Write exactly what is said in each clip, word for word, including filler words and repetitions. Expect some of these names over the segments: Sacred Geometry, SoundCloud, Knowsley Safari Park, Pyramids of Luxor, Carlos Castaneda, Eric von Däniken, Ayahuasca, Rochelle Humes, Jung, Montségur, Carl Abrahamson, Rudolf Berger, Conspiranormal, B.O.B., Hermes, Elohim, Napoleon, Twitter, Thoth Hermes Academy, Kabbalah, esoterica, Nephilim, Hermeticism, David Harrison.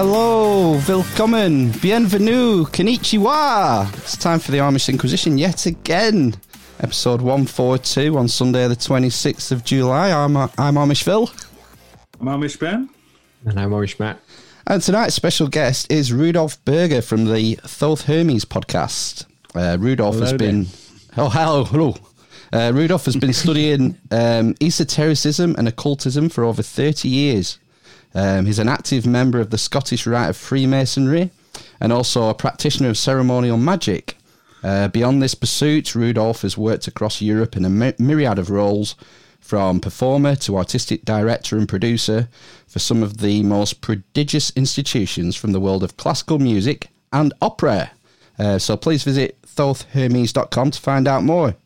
Hello, willkommen, bienvenue, konnichiwa. It's time for the Amish Inquisition yet again. Episode one forty-two on Sunday the twenty-sixth of July. I'm, I'm Amish Phil. I'm Amish Ben. And I'm Amish Matt. And tonight's special guest is Rudolf Berger from the Thoth Hermes Podcast. Uh, Rudolf hello has there. been... Oh, hello, hello. Uh, Rudolf has been studying um, esotericism and occultism for over thirty years. Um, he's an active member of the Scottish Rite of Freemasonry and also a practitioner of ceremonial magic. Uh, beyond this pursuit, Rudolf has worked across Europe in a my- myriad of roles, from performer to artistic director and producer for some of the most prodigious institutions from the world of classical music and opera. Uh, so please visit thoth hermes dot com to find out more.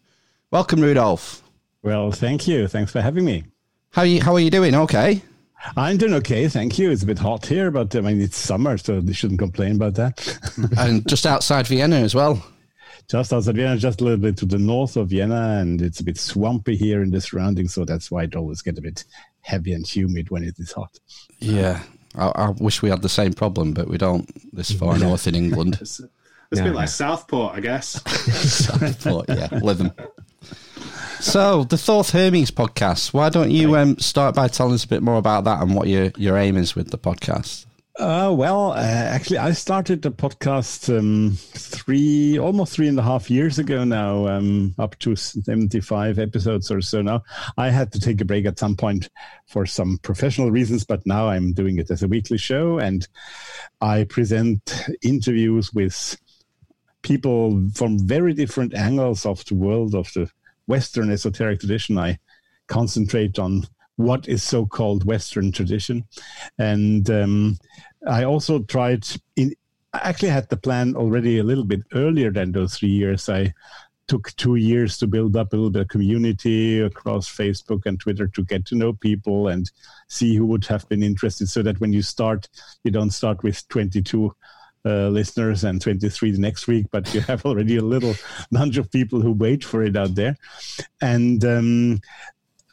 Welcome, Rudolf. Well, thank you. Thanks for having me. How are you, how are you doing? Okay. I'm doing okay, thank you. It's a bit hot here, but I mean, it's summer, so you shouldn't complain about that. And just outside Vienna as well. Just outside Vienna, just a little bit to the north of Vienna, and it's a bit swampy here in the surroundings, so that's why it always gets a bit heavy and humid when it is hot. Yeah, I, I wish we had the same problem, but we don't this far north in England. It's, it's yeah. a bit like Southport, I guess. Southport, yeah, Lytham. So, the Thoth Hermes podcast, why don't you um, start by telling us a bit more about that and what your, your aim is with the podcast? Uh, well, uh, actually, I started the podcast um, three, almost three and a half years ago now, um, up to seventy-five episodes or so now. I had to take a break at some point for some professional reasons, but now I'm doing it as a weekly show, and I present interviews with people from very different angles of the world of the Western esoteric tradition. I concentrate on what is so-called Western tradition. And um, I also tried, in, I actually had the plan already a little bit earlier than those three years. I took two years to build up a little bit of community across Facebook and Twitter to get to know people and see who would have been interested, so that when you start, you don't start with twenty-two Uh, listeners and twenty-three the next week, but you have already a little bunch of people who wait for it out there. And um,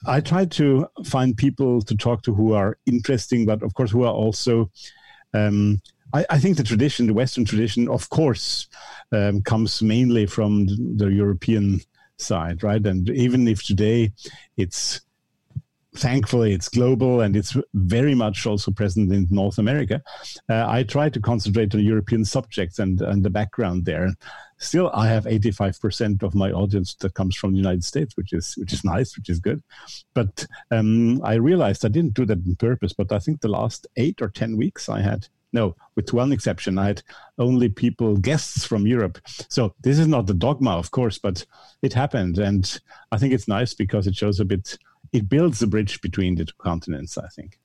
I try to find people to talk to who are interesting, but of course who are also, um, I, I think the tradition, the Western tradition, of course, um, comes mainly from the European side, right? And even if today it's thankfully, it's global, and it's very much also present in North America. Uh, I try to concentrate on European subjects and, and the background there. Still, I have eighty-five percent of my audience that comes from the United States, which is which is nice, which is good. But um, I realized I didn't do that on purpose, but I think the last eight or ten weeks I had, no, with one exception, I had only people, guests from Europe. So this is not the dogma, of course, but it happened. And I think it's nice because it shows a bit... It builds a bridge between the two continents, I think.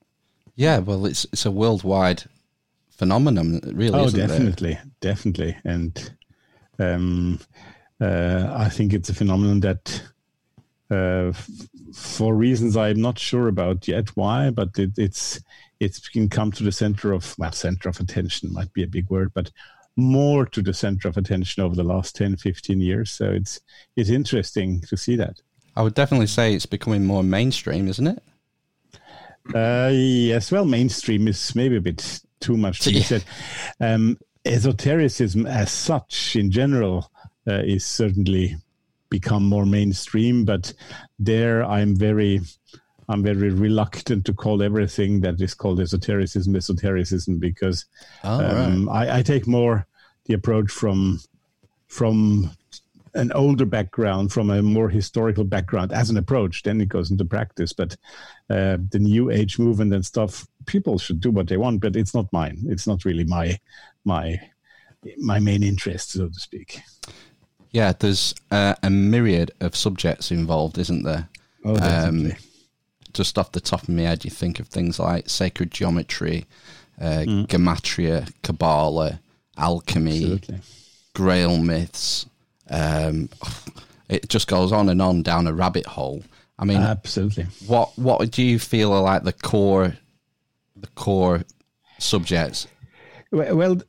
Yeah, well, it's it's a worldwide phenomenon, really, oh, isn't definitely, it? Oh, definitely, definitely. And um, uh, I think it's a phenomenon that, uh, f- for reasons I'm not sure about yet why, but it, it's it's can come to the center of, well, center of attention might be a big word, but more to the center of attention over the last ten, fifteen years. So it's it's interesting to see that. I would definitely say it's becoming more mainstream, isn't it? Uh, yes, well, mainstream is maybe a bit too much to be said. Um, esotericism as such, in general, uh, is certainly become more mainstream, but there I'm very... I'm very reluctant to call everything that is called esotericism, esotericism, because oh, um, right. I, I take more the approach from from... an older background, from a more historical background as an approach. Then it goes into practice, but uh, the new age movement and stuff, people should do what they want, but it's not mine. It's not really my, my, my main interest, so to speak. Yeah, there's uh, a myriad of subjects involved, isn't there? Oh, definitely. Um, just off the top of my head, you think of things like sacred geometry, uh, mm. Gematria, Kabbalah, alchemy, Absolutely. Grail myths. Um, it just goes on and on down a rabbit hole. I mean, Absolutely. What what do you feel are like the core, the core subjects? Well,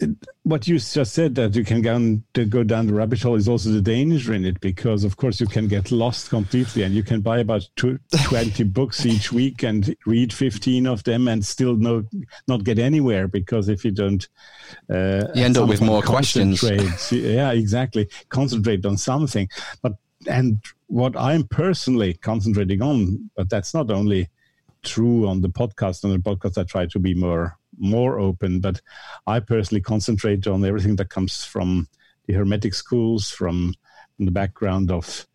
what you just said, that you can go, on, to go down the rabbit hole, is also the danger in it, because, of course, you can get lost completely, and you can buy about twenty books each week and read fifteen of them and still no, not get anywhere, because if you don't... Uh, you end up with more questions. Yeah, exactly. Concentrate on something. But and what I'm personally concentrating on, but that's not only true on the podcast. On the podcast, I try to be more... more open, but I personally concentrate on everything that comes from the Hermetic schools, from the background of,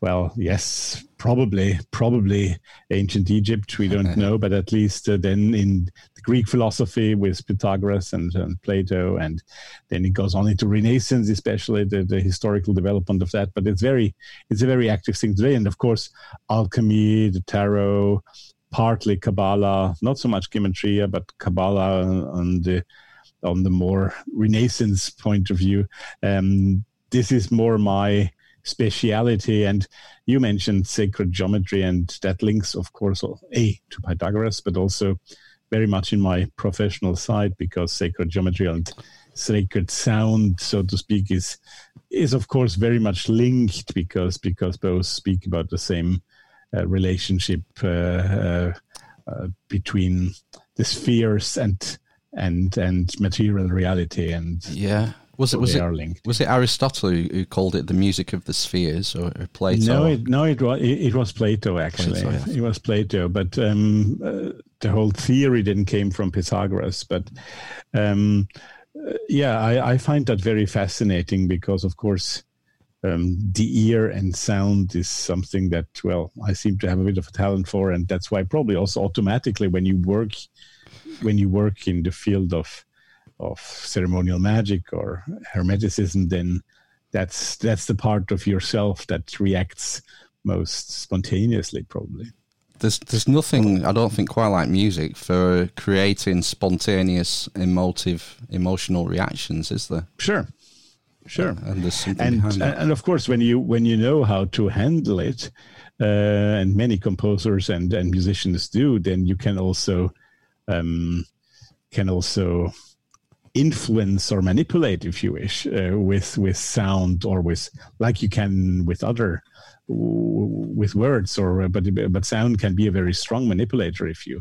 well, yes, probably, probably ancient Egypt. We don't know, but at least uh, then in the Greek philosophy with Pythagoras and, and Plato, and then it goes on into Renaissance, especially the, the historical development of that. But it's very, it's a very active thing today. And of course, alchemy, the tarot, partly Kabbalah, not so much Gematria, but Kabbalah on the on the more Renaissance point of view. Um, this is more my speciality. And you mentioned sacred geometry, and that links, of course, A, to Pythagoras, but also very much in my professional side, because sacred geometry and sacred sound, so to speak, is, is of course, very much linked, because because both speak about the same Uh, relationship uh, uh, uh, between the spheres and and and material reality, and yeah, was it was it, was it Aristotle who called it the music of the spheres, or, or Plato? No, it, no, it was it, it was Plato actually. Plato, yeah. It was Plato, but um, uh, the whole theory then came from Pythagoras. But um, uh, yeah, I, I find that very fascinating, because of course. Um, the ear and sound is something that, well, I seem to have a bit of a talent for, and that's why probably also automatically when you work, when you work in the field of of ceremonial magic or hermeticism, then that's that's the part of yourself that reacts most spontaneously, probably. There's there's nothing, I don't think, quite like music for creating spontaneous, emotive, emotional reactions, is there? Sure. Sure, and and, and of course, when you when you know how to handle it, uh, and many composers and, and musicians do, then you can also um, can also influence or manipulate, if you wish, uh, with with sound, or with, like you can with other with words, or but but sound can be a very strong manipulator if you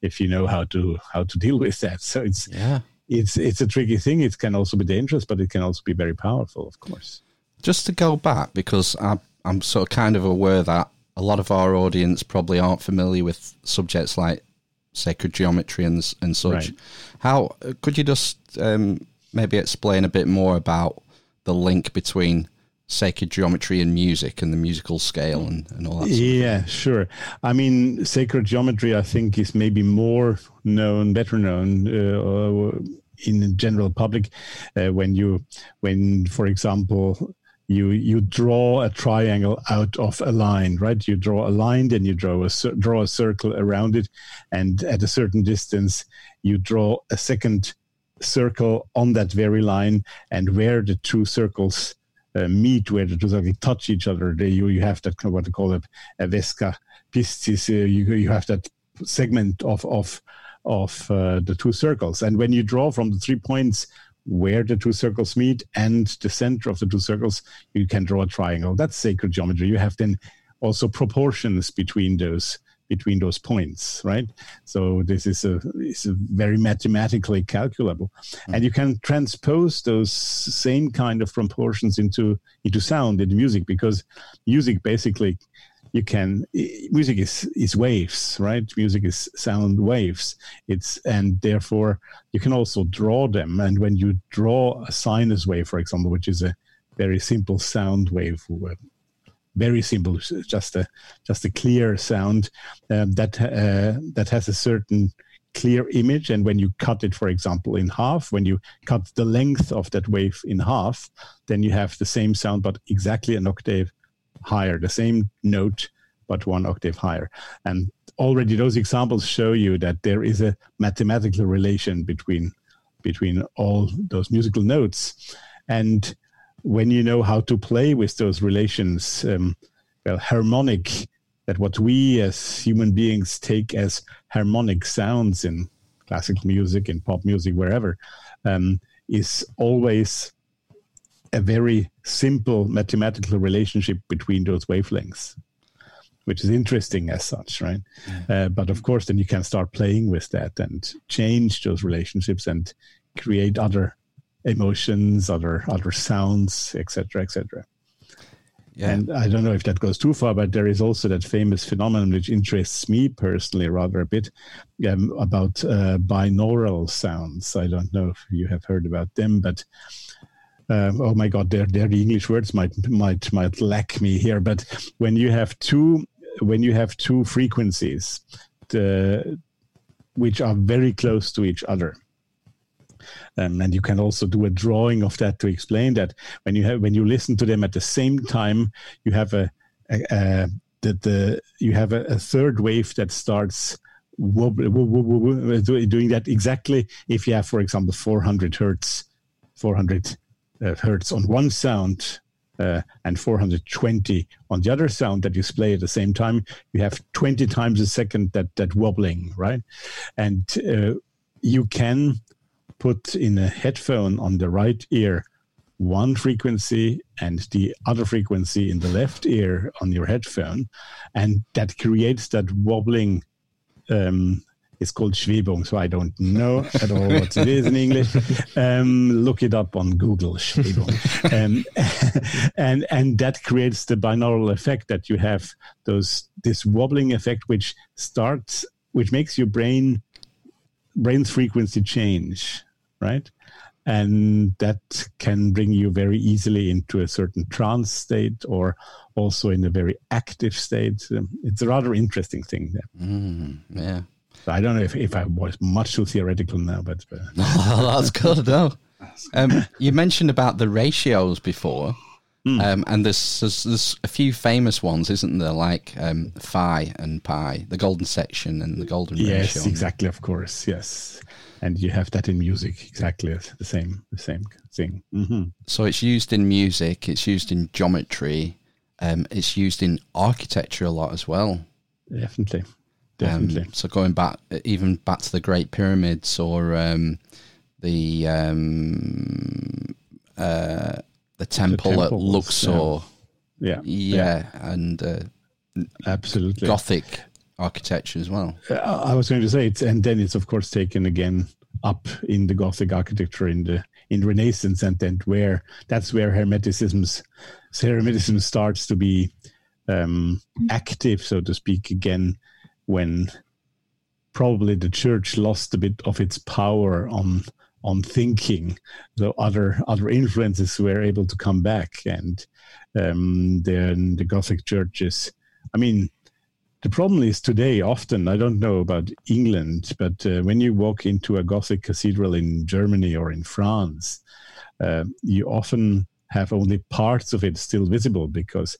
if you know how to how to deal with that. So it's yeah. It's it's a tricky thing. It can also be dangerous, but it can also be very powerful, of course. Just to go back, because I, I'm sort of kind of aware that a lot of our audience probably aren't familiar with subjects like sacred geometry and, and such. Right. How could you just um, maybe explain a bit more about the link between sacred geometry and music and the musical scale and, and all that sort yeah of sure I mean sacred geometry, I think, is maybe more known better known uh, in the general public uh, when you when for example you you draw a triangle out of a line, right? You draw a line, then you draw a draw a circle around it, and at a certain distance you draw a second circle on that very line, and where the two circles Uh, meet, where the two circles touch each other. They, you, you have that, what they call it, a Vesica piscis. Uh, you you have that segment of of of uh, the two circles, and when you draw from the three points where the two circles meet and the center of the two circles, you can draw a triangle. That's sacred geometry. You have then also proportions between those between those points, right? So this is a is a very mathematically calculable, mm-hmm. and you can transpose those same kind of proportions into into sound, into music, because music basically you can music is is waves, right? Music is sound waves. It's and therefore you can also draw them. And when you draw a sinus wave, for example, which is a very simple sound wave. Very simple, just a just a clear sound um, that uh, that has a certain clear image, and when you cut it, for example, in half, when you cut the length of that wave in half, then you have the same sound, but exactly an octave higher, the same note, but one octave higher. And already those examples show you that there is a mathematical relation between between all those musical notes. And when you know how to play with those relations, um, well, harmonic, that what we as human beings take as harmonic sounds in classical music, in pop music, wherever, um, is always a very simple mathematical relationship between those wavelengths, which is interesting as such, right? Yeah. Uh, but of course, then you can start playing with that and change those relationships and create other emotions, other other sounds, et cetera, et cetera. Yeah. And I don't know if that goes too far, but there is also that famous phenomenon which interests me personally rather a bit, um, about uh, binaural sounds. I don't know if you have heard about them, but uh, oh my God, they're, they're the English words might might might lack me here. But when you have two when you have two frequencies, the, which are very close to each other. Um, and you can also do a drawing of that to explain that when you have when you listen to them at the same time, you have a, a, a the, the you have a, a third wave that starts wobbly, wobbly, wobbly, doing that exactly. If you have, for example, four hundred hertz on one sound uh, and four hundred twenty on the other sound that you play at the same time, you have twenty times a second that that wobbling, right? And uh, you can put in a headphone on the right ear one frequency and the other frequency in the left ear on your headphone, and that creates that wobbling. Um, it's called Schwebung, so I don't know at all what it is in English. Um, look it up on Google, Schwebung. um, and and that creates the binaural effect that you have, those this wobbling effect, which starts, which makes your brain brain's frequency change. Right? And that can bring you very easily into a certain trance state, or also in a very active state. Um, it's a rather interesting thing. Yeah. Mm, yeah. So I don't know if, if I was much too theoretical now, but... but. Oh, that's good, though. Um, you mentioned about the ratios before, mm. um, and there's, there's, there's a few famous ones, isn't there? Like um, phi and pi, the golden section and the golden yes, ratio. Yes, exactly, of course, yes. And you have that in music, exactly the same, the same thing. Mm-hmm. So it's used in music, it's used in geometry, um, it's used in architecture a lot as well. Definitely, definitely. Um, so going back, even back to the Great Pyramids, or um, the um, uh, the temple the temples, at Luxor. Yeah, yeah, yeah. yeah. and uh, absolutely Gothic architecture as well. I was going to say it's, and then it's of course taken again up in the Gothic architecture in the in Renaissance, and then where that's where Hermeticism's Hermeticism starts to be um, active, so to speak, again, when probably the church lost a bit of its power on on thinking, so other other influences were able to come back, and um, then the Gothic churches. I mean. The problem is today, often, I don't know about England, but uh, when you walk into a Gothic cathedral in Germany or in France, uh, you often have only parts of it still visible, because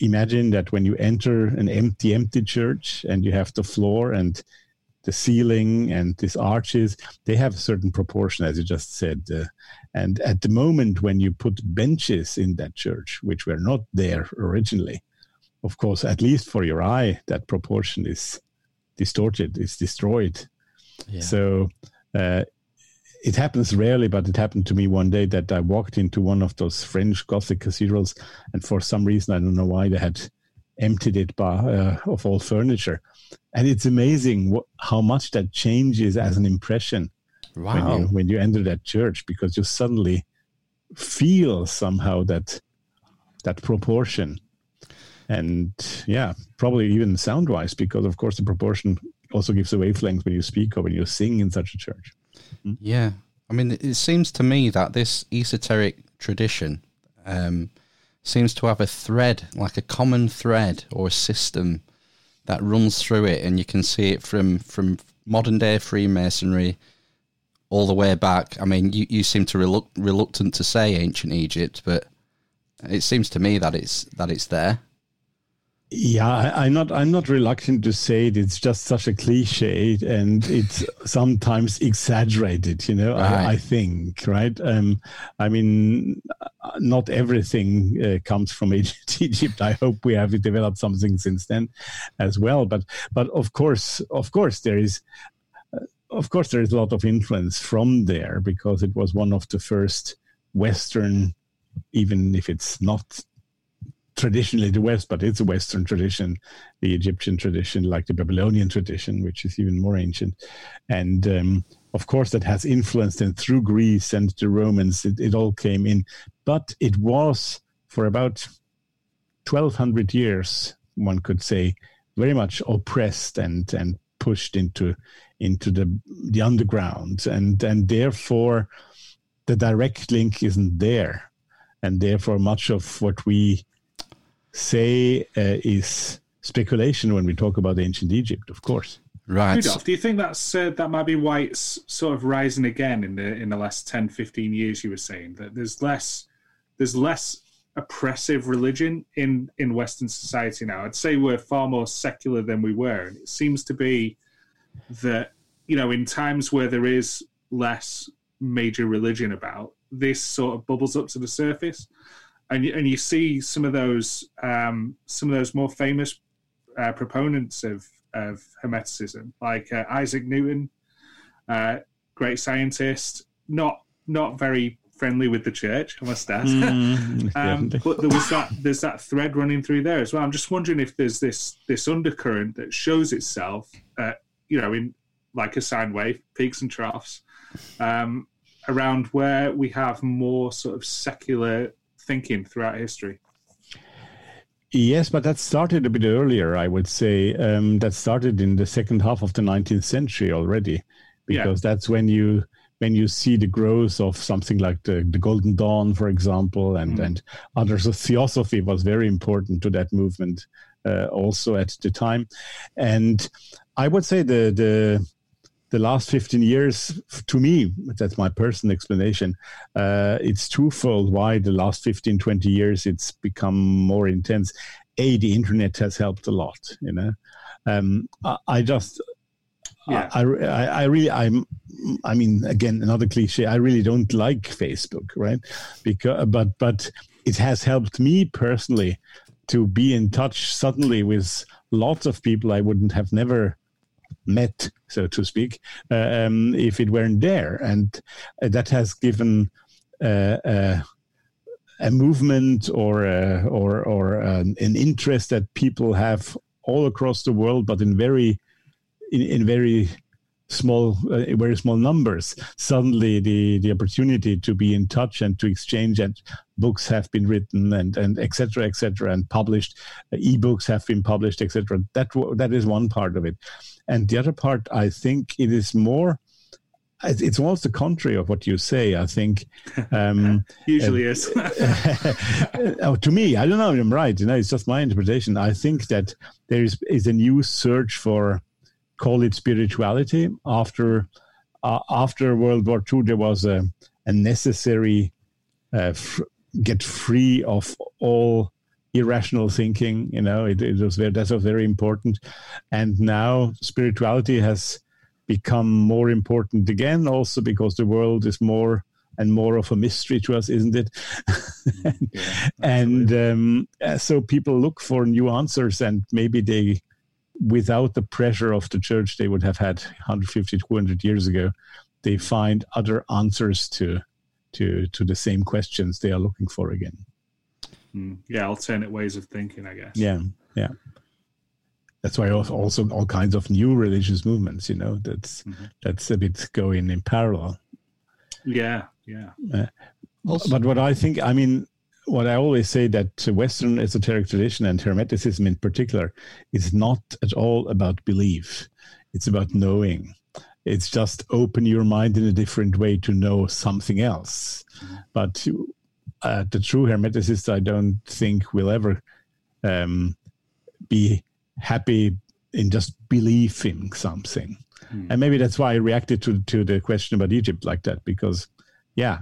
imagine that when you enter an empty, empty church and you have the floor and the ceiling and these arches, they have a certain proportion, as you just said. Uh, and at the moment when you put benches in that church, which were not there originally, of course, at least for your eye, that proportion is distorted, it's destroyed. Yeah. So uh, it happens rarely, but it happened to me one day that I walked into one of those French Gothic cathedrals, and for some reason, I don't know why, they had emptied it by, uh, of all furniture. And it's amazing what, how much that changes as an impression. Wow. when you, when you enter that church, because you suddenly feel somehow that that proportion. And yeah, probably even sound-wise, because of course the proportion also gives the wavelength when you speak or when you sing in such a church. Yeah, I mean, it seems to me that this esoteric tradition um, seems to have a thread, like a common thread or a system that runs through it, and you can see it from from modern day Freemasonry all the way back. I mean, you, you seem to reluct, reluctant to say ancient Egypt, but it seems to me that it's that it's there. Yeah, I, I'm not. I'm not reluctant to say it. It's just such a cliche, and it's sometimes exaggerated. You know, right. I, I think, right? Um, I mean, not everything uh, comes from Egypt. I hope we have developed something since then, as well. But, but of course, of course, there is. Uh, of course, there is a lot of influence from there because it was one of the first Western, even if it's not traditionally the West, but it's a Western tradition, the Egyptian tradition, like the Babylonian tradition, which is even more ancient. And um, of course, that has influenced them through Greece and the Romans. It, it all came in. But it was for about twelve hundred years, one could say, very much oppressed and, and pushed into into the, the underground. And, and therefore, the direct link isn't there. And therefore, much of what we say uh, is speculation when we talk about ancient Egypt, of course. Right. Rudolf, do you think that's uh, that might be why it's sort of rising again in the in the last ten, fifteen years? You were saying that there's less there's less oppressive religion in in Western society now. I'd say we're far more secular than we were, and it seems to be that, you know, in times where there is less major religion about, this sort of bubbles up to the surface. And you, and you see some of those um, some of those more famous uh, proponents of, of Hermeticism, like uh, Isaac Newton, uh, great scientist, not not very friendly with the church, I must add. Mm, um, but there was that there's that thread running through there as well. I'm just wondering if there's this this undercurrent that shows itself, uh, you know, in like a sine wave, peaks and troughs, um, around where we have more sort of secular thinking throughout history. Yes, but that started a bit earlier, I would say. Um, that started in the second half of the nineteenth century already, because yeah. that's when you when you see the growth of something like the, the Golden Dawn, for example, and, mm. and others. So theosophy was very important to that movement uh, also at the time. And I would say the the the last fifteen years, to me, that's my personal explanation, uh, it's twofold why the last fifteen, twenty years it's become more intense. A, the internet has helped a lot, you know. Um, I, I just, yeah. I, I, I really, I'm, I mean, again, another cliche, I really don't like Facebook, right? Because, but, but it has helped me personally to be in touch suddenly with lots of people I wouldn't have never met, so to speak, um, if it weren't there. And that has given uh, uh, a movement or uh, or, or an, an interest that people have all across the world, but in very in, in very small uh, very small numbers. Suddenly the, the opportunity to be in touch and to exchange, and books have been written and and et cetera, et cetera, and published, uh, e-books have been published, et cetera. That, that is one part of it. And the other part, I think it is more, it's almost the contrary of what you say, I think. Um, Usually uh, is. uh, to me, I don't know if I'm right. You know, it's just my interpretation. I think that there is, is a new search for, call it spirituality. After uh, after World War Two, there was a, a necessary uh, fr- get free of all irrational thinking, you know, it, it was very, that's very important. And now spirituality has become more important again, also because the world is more and more of a mystery to us, isn't it? Yeah, and um, so people look for new answers, and maybe they, without the pressure of the church they would have had one hundred fifty, two hundred years ago, they find other answers to to to the same questions they are looking for again. Yeah, alternate ways of thinking, I guess. Yeah, yeah. That's why also all kinds of new religious movements, you know, that's mm-hmm. that's a bit going in parallel. Yeah, yeah. Uh, also, but what I think, I mean, what I always say that Western esoteric tradition and Hermeticism in particular is not at all about belief. It's about knowing. It's just open your mind in a different way to know something else. Mm-hmm. But you, Uh, the true Hermeticists, I don't think, will ever um, be happy in just belief in something. Mm. And maybe that's why I reacted to, to the question about Egypt like that, because, yeah,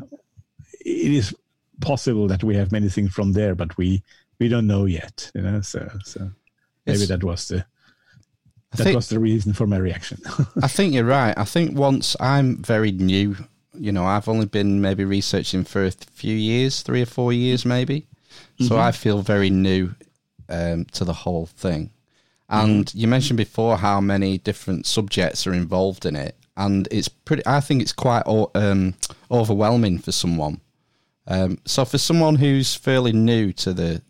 it is possible that we have many things from there, but we, we don't know yet, you know, so, so maybe it's, that was the, that think, was the reason for my reaction. I think you're right. I think once I'm very new, you know, I've only been maybe researching for a few years, three or four years maybe. Mm-hmm. So I feel very new um, to the whole thing. And you mentioned before how many different subjects are involved in it. And it's pretty, I think it's quite um, overwhelming for someone. Um, so for someone who's fairly new to the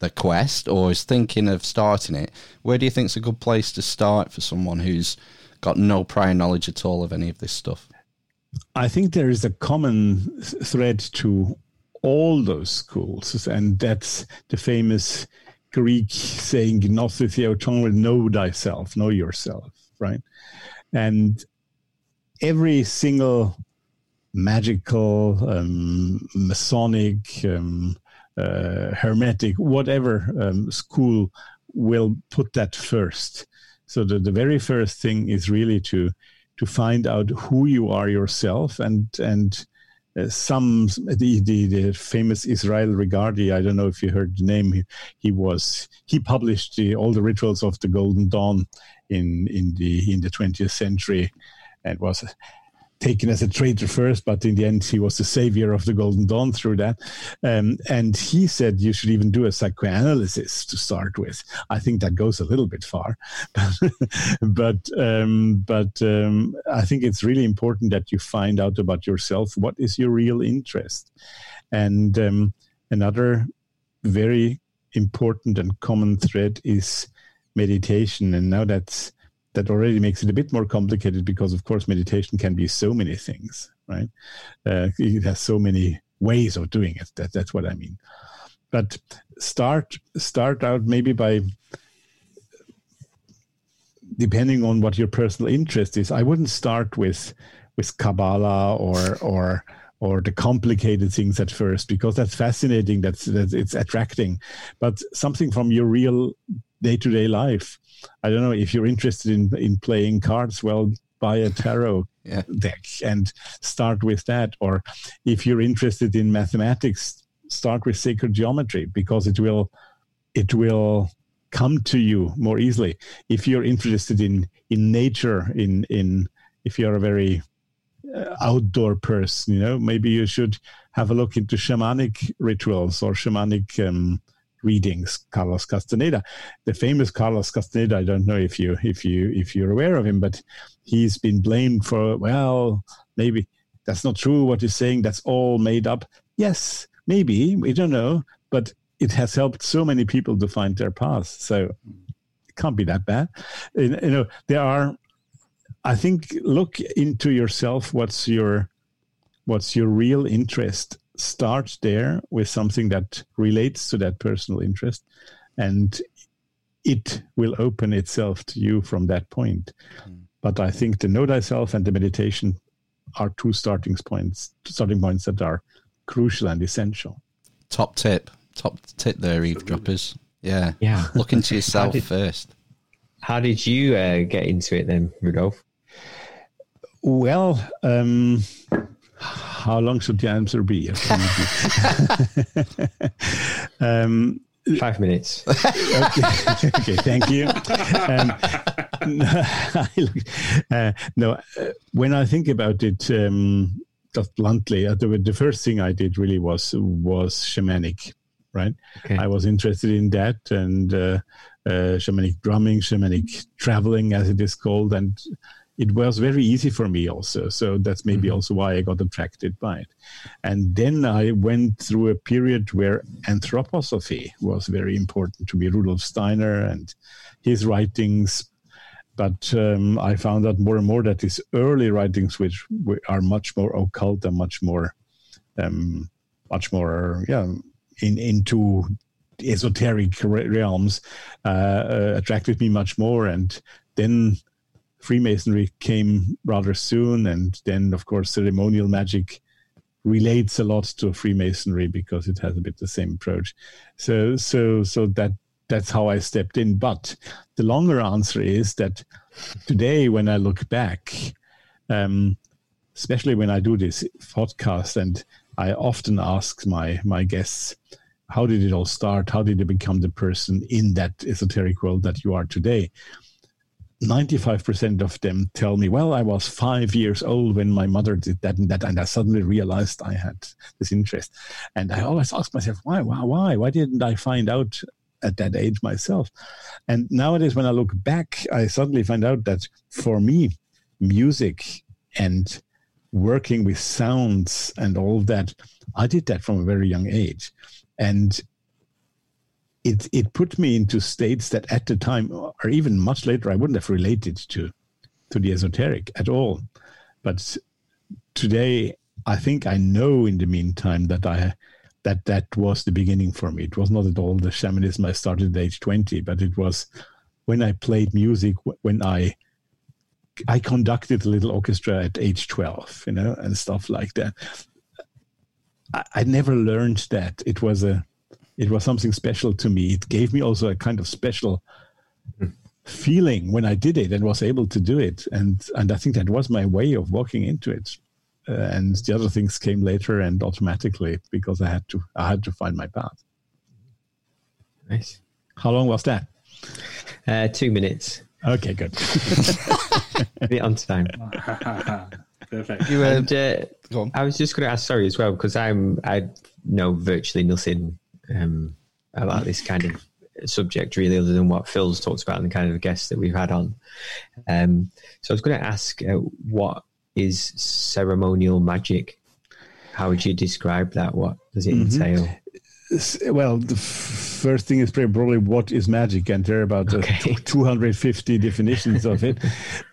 the quest or is thinking of starting it, where do you think is a good place to start for someone who's got no prior knowledge at all of any of this stuff? I think there is a common thread to all those schools, and that's the famous Greek saying, Gnosis theoton, will know thyself, know yourself, right? And every single magical, um, Masonic, um, uh, Hermetic, whatever um, school will put that first. So the, the very first thing is really to to find out who you are yourself, and and Uh, some the, the the famous Israel Regardi, I don't know if you heard the name. He, he was he published the, all the rituals of the Golden Dawn in in the in the twentieth century, and was taken as a traitor first, but in the end he was the savior of the Golden Dawn through that. Um, and he said you should even do a psychoanalysis to start with. I think that goes a little bit far, but um, but um, I think it's really important that you find out about yourself. What is your real interest? And um, another very important and common thread is meditation. And now that's That already makes it a bit more complicated because, of course, meditation can be so many things, right? Uh, it has so many ways of doing it. That, that's what I mean. But start start out maybe by, depending on what your personal interest is, I wouldn't start with with Kabbalah or or or the complicated things at first, because that's fascinating. That's that it's attracting, but something from your real day-to-day life. I don't know if you're interested in, in playing cards, well, buy a tarot yeah. deck and start with that. Or if you're interested in mathematics, start with sacred geometry, because it will it will come to you more easily. If you're interested in, in nature, in in if you're a very uh, outdoor person, you know, maybe you should have a look into shamanic rituals or shamanic um readings. Carlos Castaneda, the famous Carlos Castaneda, I don't know if you if you if you're aware of him, but he's been blamed for, well, maybe that's not true what he's saying, that's all made up. Yes, maybe, we don't know, but it has helped so many people to find their path, so it can't be that bad. You know, there are, I think, look into yourself. What's your what's your real interest? Start there with something that relates to that personal interest, and it will open itself to you from that point. Mm. But I think the know thyself and the meditation are two starting points, starting points that are crucial and essential. Top tip, top tip there, eavesdroppers. Yeah, yeah. Look into yourself how did, first. How did you uh, get into it then, Rudolf? Well, um, how long should the answer be? um, Five minutes. Okay, okay, thank you. Um, uh, no, uh, when I think about it, um, just bluntly, uh, the, the first thing I did really was was shamanic, right? Okay. I was interested in that, and uh, uh, shamanic drumming, shamanic traveling, as it is called, and it was very easy for me also. So that's maybe mm-hmm. also why I got attracted by it. And then I went through a period where anthroposophy was very important to me, Rudolf Steiner and his writings. But um, I found out more and more that his early writings, which are much more occult and much more, um, much more, yeah, in, into esoteric realms, uh, uh, attracted me much more. And then Freemasonry came rather soon, and then, of course, ceremonial magic relates a lot to Freemasonry because it has a bit the same approach. So, so, so that that's how I stepped in. But the longer answer is that today, when I look back, um, especially when I do this podcast, and I often ask my my guests, how did it all start? How did you become the person in that esoteric world that you are today? ninety-five percent of them tell me, well, I was five years old when my mother did that and that, and I suddenly realized I had this interest. And I always ask myself, why, why, why? Why didn't I find out at that age myself? And nowadays, when I look back, I suddenly find out that for me, music and working with sounds and all that, I did that from a very young age. And it it put me into states that at the time, or even much later, I wouldn't have related to, to the esoteric at all. But today, I think I know in the meantime that I that that was the beginning for me. It was not at all the shamanism I started at age twenty, but it was when I played music, when I I conducted a little orchestra at age twelve, you know, and stuff like that. I, I never learned that. It was a It was something special to me. It gave me also a kind of special feeling when I did it and was able to do it. And and I think that was my way of walking into it. Uh, and the other things came later and automatically because I had to I had to find my path. Nice. How long was that? Uh, two minutes. Okay, good. A bit on time. Perfect. You and, uh, go on. I was just going to ask, sorry as well, because I'm I know virtually nothing Um, about this kind of subject really, other than what Phil's talked about and the kind of guests that we've had on. Um, so I was going to ask, uh, what is ceremonial magic? How would you describe that? What does it mm-hmm. entail? Well, the f- first thing is probably what is magic, and there are about okay. uh, t- two hundred fifty definitions of it.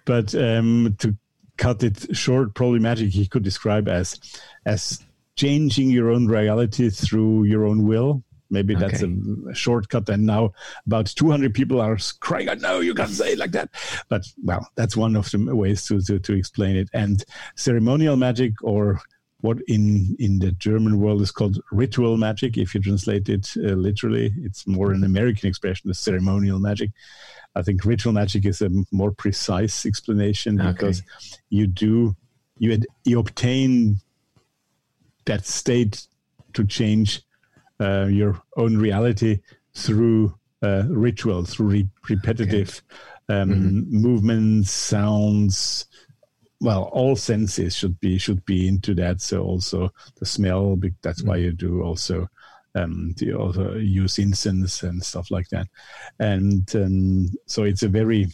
But um, to cut it short, probably magic he could describe as as changing your own reality through your own will. Maybe that's okay. a, a shortcut. And now about two hundred people are crying out, no, you can't say it like that. But, well, that's one of the ways to, to, to explain it. And ceremonial magic, or what in, in the German world is called ritual magic, if you translate it uh, literally, it's more an American expression, the ceremonial magic. I think ritual magic is a more precise explanation okay. because you do, you, ad, you obtain that state to change uh, your own reality through uh, ritual, through re- repetitive okay. um, mm-hmm. movements, sounds. Well, all senses should be should be into that. So also the smell. That's mm-hmm. why you do also um, you also use incense and stuff like that. And um, so it's a very,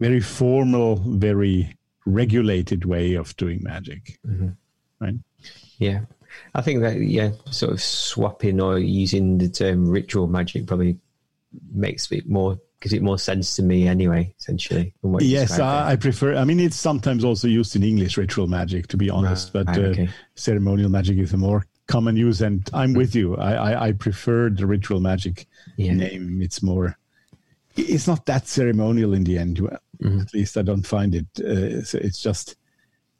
very formal, very regulated way of doing magic, mm-hmm. right? Yeah, I think that, yeah, sort of swapping or using the term ritual magic probably makes it more, gives it more sense to me anyway, essentially. Yes, I, I prefer, I mean, it's sometimes also used in English, ritual magic, to be honest, right. but right, okay. uh, ceremonial magic is a more common use, and I'm with you. I, I, I prefer the ritual magic yeah. name. It's more, it's not that ceremonial in the end, mm-hmm. at least I don't find it. Uh, so it's just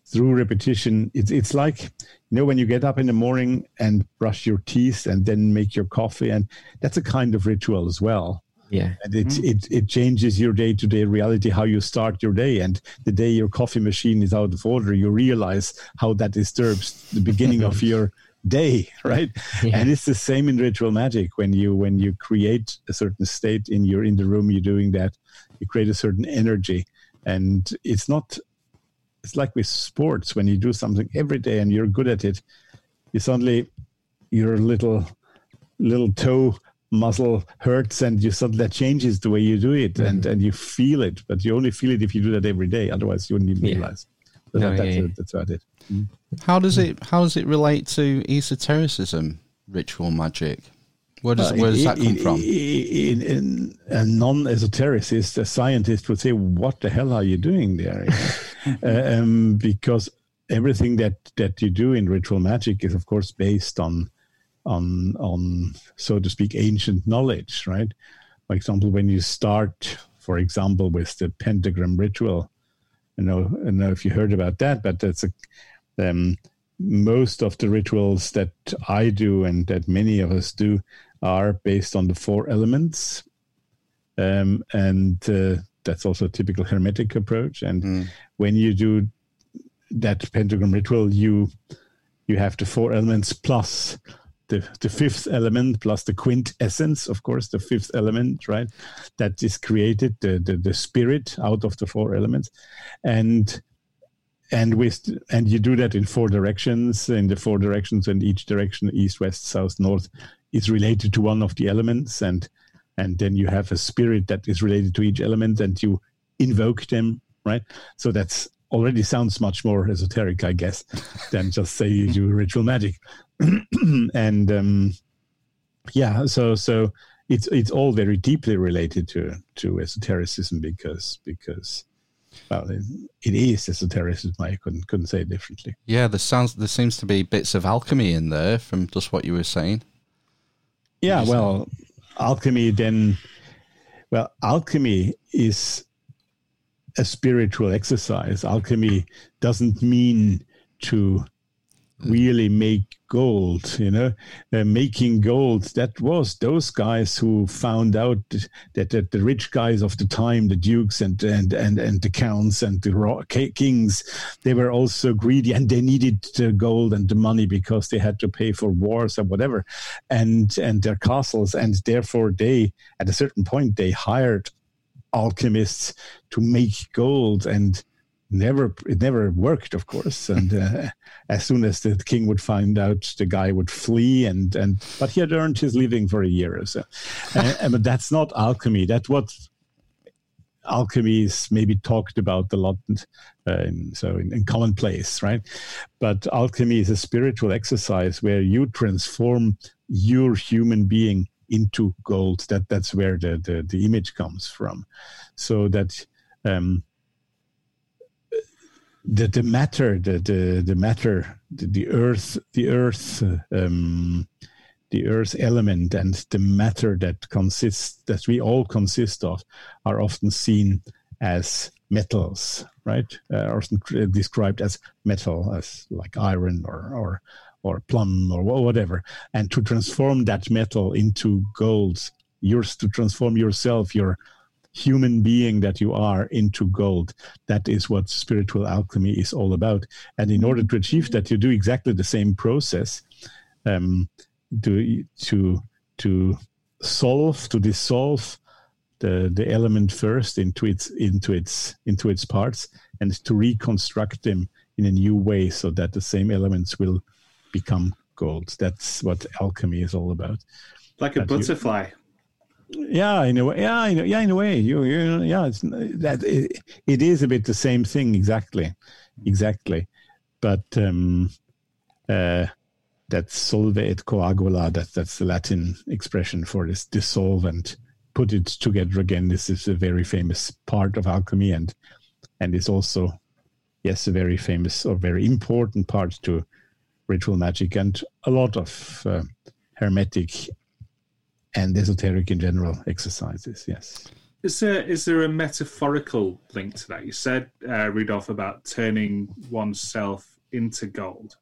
through repetition. It's it's like, you know, when you get up in the morning and brush your teeth and then make your coffee, and that's a kind of ritual as well. Yeah. And it mm-hmm. it, it changes your day-to-day reality, how you start your day. And the day your coffee machine is out of order, you realize how that disturbs the beginning of your day, right? Yeah. And it's the same in ritual magic. When you when you create a certain state in your in the room, you're doing that, you create a certain energy. And it's not It's like with sports, when you do something every day and you're good at it, you suddenly, your little little toe muscle hurts, and you suddenly, that changes the way you do it, mm-hmm. and, and you feel it. But you only feel it if you do that every day. Otherwise, you wouldn't even yeah. realize. But no, that, that's, yeah, yeah. that's about it. How does it how does it relate to esotericism, ritual magic? Where does, uh, where does that come in, from? In, in, in a non-esotericist, a scientist would say, what the hell are you doing there? uh, um, because everything that, that you do in ritual magic is, of course, based on, on, on, so to speak, ancient knowledge, right? For example, when you start, for example, with the pentagram ritual, I know, I know if you heard about that, but that's a... Um, most of the rituals that I do and that many of us do are based on the four elements. Um, and uh, that's also a typical Hermetic approach. And mm. when you do that pentagram ritual, you you have the four elements plus the, the fifth element, plus the quintessence, of course, the fifth element, right? That is created, the the, the spirit out of the four elements. And And with and you do that in four directions, in the four directions, and each direction, east, west, south, north, is related to one of the elements, and and then you have a spirit that is related to each element, and you invoke them, right? So that's already sounds much more esoteric, I guess, than just say you do ritual magic. and um, yeah, so so it's it's all very deeply related to to esotericism because because. Well, it, it is esotericism. I couldn't couldn't say it differently. Yeah, there sounds there seems to be bits of alchemy in there from just what you were saying. Yeah, well, saying? alchemy then. Well, alchemy is a spiritual exercise. Alchemy doesn't mean to really make gold. You know, uh, making gold, that was those guys who found out that, that the rich guys of the time, the dukes and and and, and the counts and the raw kings, they were also greedy and they needed the gold and the money because they had to pay for wars or whatever, and and their castles, and therefore they at a certain point they hired alchemists to make gold, and Never, it never worked, of course. And uh, as soon as the king would find out, the guy would flee. And, and but he had earned his living for a year or so. uh, but that's not alchemy. That's what alchemy is maybe talked about a lot. Uh, in, so in, in commonplace, right? But alchemy is a spiritual exercise where you transform your human being into gold. That that's where the the, the image comes from. So that. Um, The, the matter, the the, the matter, the, the earth, the earth, um, the earth element, and the matter that consists that we all consist of, are often seen as metals, right? Uh, often described as metal, as like iron or or or plum or whatever. And to transform that metal into gold, yours to transform yourself, your human being that you are, into gold. That is what spiritual alchemy is all about. And in order to achieve that, you do exactly the same process um, to to to solve to dissolve the, the element first into its into its into its parts, and to reconstruct them in a new way so that the same elements will become gold. That's what alchemy is all about. Like a that butterfly. You, Yeah, in a way. Yeah, in a, yeah, in a way. You, you, yeah, it's, that it, it is a bit the same thing, exactly, exactly. But um, uh, that's solve et coagula. That that's the Latin expression for this, dissolve and put it together again. This is a very famous part of alchemy, and and is also, yes, a very famous or very important part to ritual magic and a lot of uh, hermetic and esoteric in general exercises, yes. Is there, is there a metaphorical link to that? You said, uh, Rudolf, about turning oneself into gold.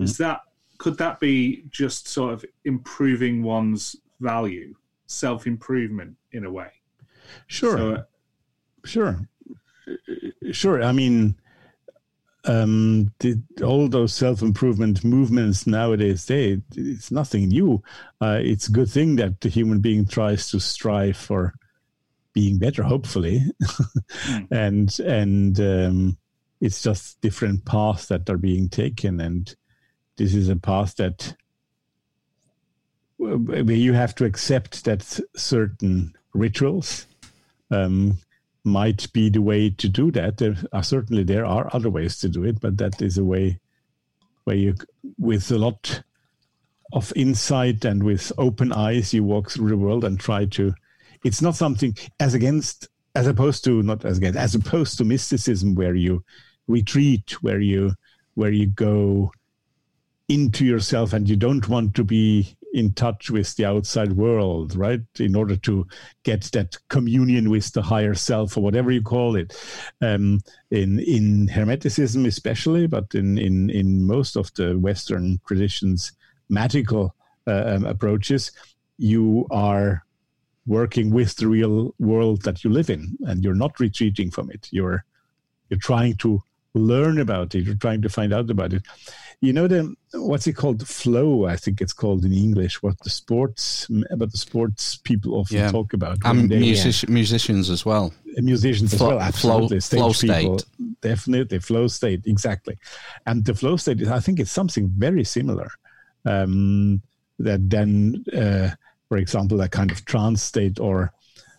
Is mm-hmm. that could that be just sort of improving one's value, self-improvement in a way? Sure, so, uh, sure, sure. I mean, um, the, all those self-improvement movements nowadays, they, it's nothing new. Uh, it's a good thing that the human being tries to strive for being better, hopefully. and and um, it's just different paths that are being taken. And this is a path that where you have to accept that certain rituals um might be the way to do that. There are certainly there are other ways to do it, but that is a way where you, with a lot of insight and with open eyes, you walk through the world and try to. It's not something as against, as opposed to not as against, as opposed to mysticism, where you retreat, where you where you go into yourself, and you don't want to be in touch with the outside world, right? In order to get that communion with the higher self, or whatever you call it. Um, in in Hermeticism especially, but in, in, in most of the Western traditions, magical uh, um, approaches, you are working with the real world that you live in, and you're not retreating from it. You're you're trying to learn about it. You're trying to find out about it. You know, the what's it called? Flow, I think it's called in English. What the sports, but the sports people often yeah. talk about. Um, they, music, yeah. musicians as well. Musicians flow, as well, absolutely. Flow, Stage flow people, state, definitely flow state, exactly. And the flow state is, I think, it's something very similar. Um, that then, uh, for example, that kind of trance state, or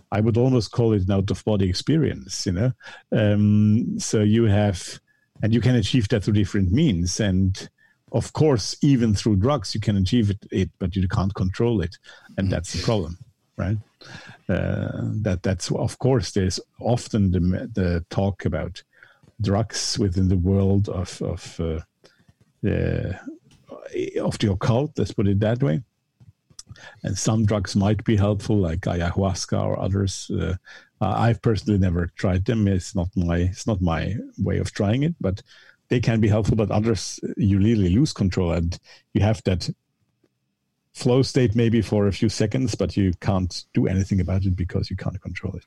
I would almost call it an out-of-body experience, you know. Um, so you have, and you can achieve that through different means. And of course, even through drugs, you can achieve it, it but you can't control it. And that's the problem, right? Uh, that that's, of course, there's often the, the talk about drugs within the world of, of, uh, the, of the occult, let's put it that way. And some drugs might be helpful, like ayahuasca or others. Uh, I've personally never tried them. It's not my it's not my way of trying it, but they can be helpful. But others, you really lose control, and you have that flow state maybe for a few seconds, but you can't do anything about it because you can't control it.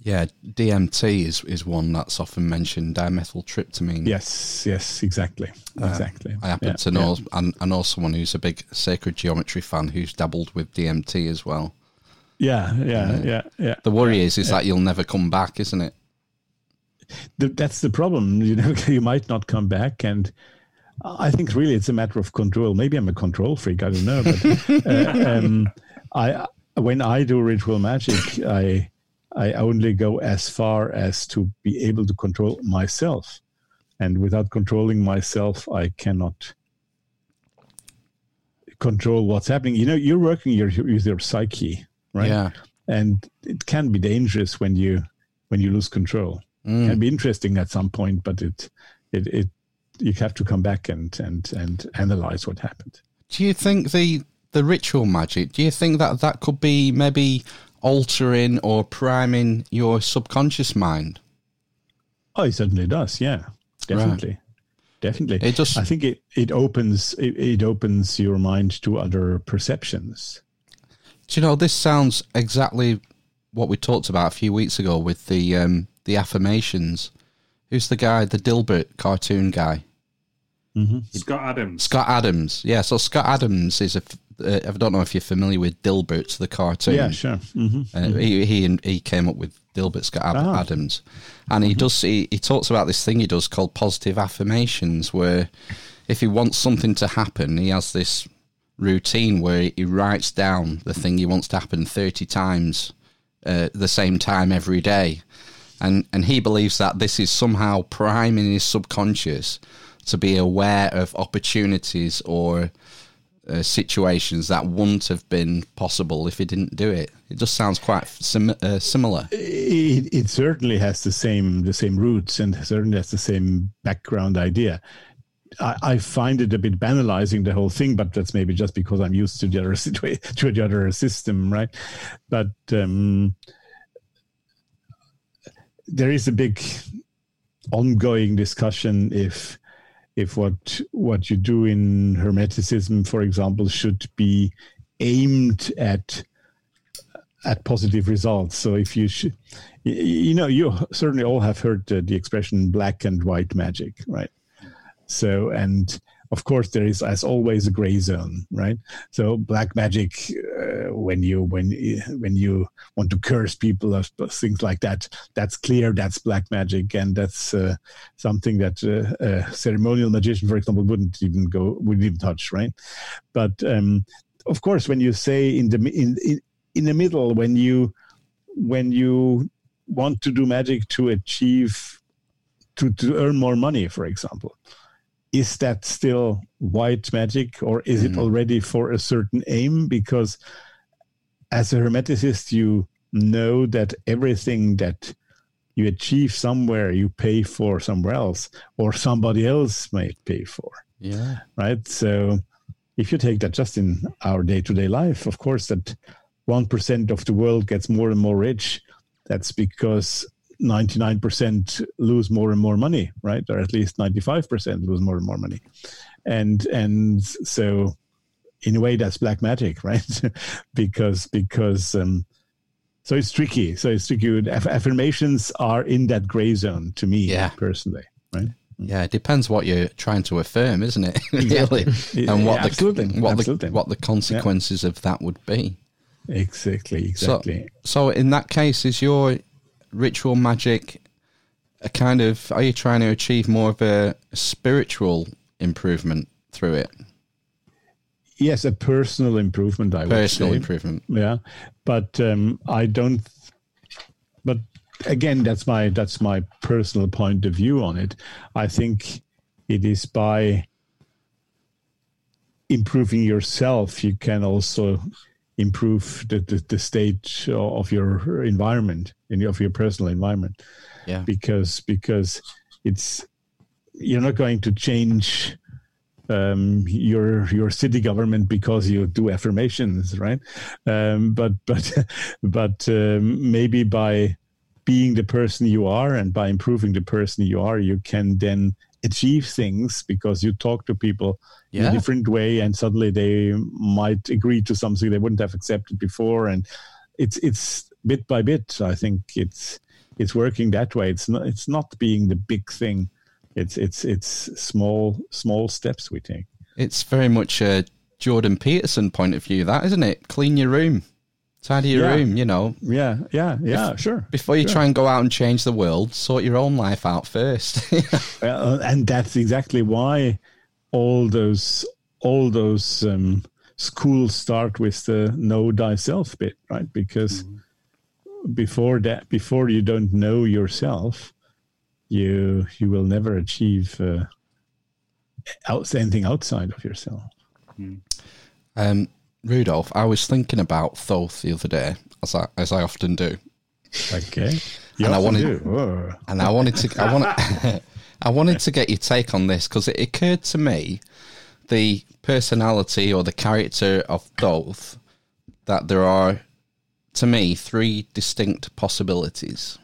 Yeah, D M T is, is one that's often mentioned, dimethyltryptamine. Yes, yes, exactly, exactly. Uh, I happen yeah, to know, yeah. and I, I know someone who's a big sacred geometry fan who's dabbled with D M T as well. Yeah, yeah, uh, yeah, yeah. The worry yeah, is, is yeah. that you'll never come back, isn't it? The, that's the problem, you know, you might not come back, and I think really it's a matter of control. Maybe I'm a control freak, I don't know, but uh, um, I when I do ritual magic, I... I only go as far as to be able to control myself. And without controlling myself, I cannot control what's happening. You know, you're working your, with your psyche, right? Yeah. And it can be dangerous when you when you lose control. Mm. It can be interesting at some point, but it it, it you have to come back and, and, and analyze what happened. Do you think the, the ritual magic, do you think that that could be maybe altering or priming your subconscious mind? Oh, it certainly does. Yeah, definitely, right. definitely. It just, I think it, it opens it, it opens your mind to other perceptions. Do you know, this sounds exactly what we talked about a few weeks ago with the um, the affirmations. Who's the guy? The Dilbert cartoon guy. Mm-hmm. Scott Adams. Scott Adams. Yeah. So Scott Adams is a. Uh, I don't know if you're familiar with Dilbert, the cartoon. Yeah, sure. Mm-hmm. Uh, mm-hmm. He, he he came up with Dilbert Scott ah. Adams, and mm-hmm. he does he, he talks about this thing he does called positive affirmations, where if he wants something to happen, he has this routine where he writes down the thing he wants to happen thirty times, uh, the same time every day, and and he believes that this is somehow priming his subconscious to be aware of opportunities or. Uh, situations that wouldn't have been possible if he didn't do it. It just sounds quite sim- uh, similar. It, it certainly has the same the same roots, and certainly has the same background idea. I, I find it a bit banalizing the whole thing, but that's maybe just because I'm used to the other situation, to the other system, right? But um, there is a big ongoing discussion if. If what what you do in Hermeticism, for example, should be aimed at at positive results. So if you should, you know, you certainly all have heard the, the expression black and white magic, right? So, and of course there is, as always, a gray zone, right? So black magic, uh, when you when when you want to curse people or things like that, that's clear, that's black magic, and that's uh, something that uh, a ceremonial magician, for example, wouldn't even go, wouldn't even touch, right? But um, of course, when you say in the in, in in the middle, when you when you want to do magic to achieve to to earn more money, for example. Is that still white magic, or is mm. it already for a certain aim? Because as a hermeticist, you know that everything that you achieve somewhere, you pay for somewhere else, or somebody else might pay for. Yeah. Right? So if you take that just in our day-to-day life, of course, that one percent of the world gets more and more rich. That's because ninety-nine percent lose more and more money, right? Or at least ninety-five percent lose more and more money. And and so in a way, that's black magic, right? because because um, so it's tricky. So it's tricky. Affirmations are in that gray zone to me yeah. personally, right? Yeah, it depends what you're trying to affirm, isn't it? Really, and what yeah, absolutely. the what absolutely. the what the consequences yeah. of that would be. Exactly, exactly. So, so, in that case, is your ritual magic a kind of? Are you trying to achieve more of a spiritual improvement through it? Yes, a personal improvement. I personal would personal improvement. Yeah, but um, I don't. But. Again, that's my that's my personal point of view on it. I think it is by improving yourself, you can also improve the, the, the state of your environment, in of your personal environment. Yeah. Because because it's you're not going to change um, your your city government because you do affirmations, right? Um, but but but um, maybe by being the person you are, and by improving the person you are, you can then achieve things because you talk to people yeah. in a different way, and suddenly they might agree to something they wouldn't have accepted before. And it's it's bit by bit. I think it's it's working that way. It's not it's not being the big thing. It's it's it's small small steps we take. It's very much a Jordan Peterson point of view, that, isn't it? Clean your room. Tidy your yeah. room, you know. Yeah, yeah, yeah, Bef- sure. Before you sure. try and go out and change the world, sort your own life out first. Well, and that's exactly why all those all those um, schools start with the know thyself bit, right? Because mm. before that, before you don't know yourself, you you will never achieve uh, out, anything outside of yourself. Mm. Um. Rudolf, I was thinking about Thoth the other day, as I as I often do. Okay. You and I wanted, do. and I wanted to, I wanted, I wanted to get your take on this because it occurred to me, the personality or the character of Thoth, that there are, to me, three distinct possibilities.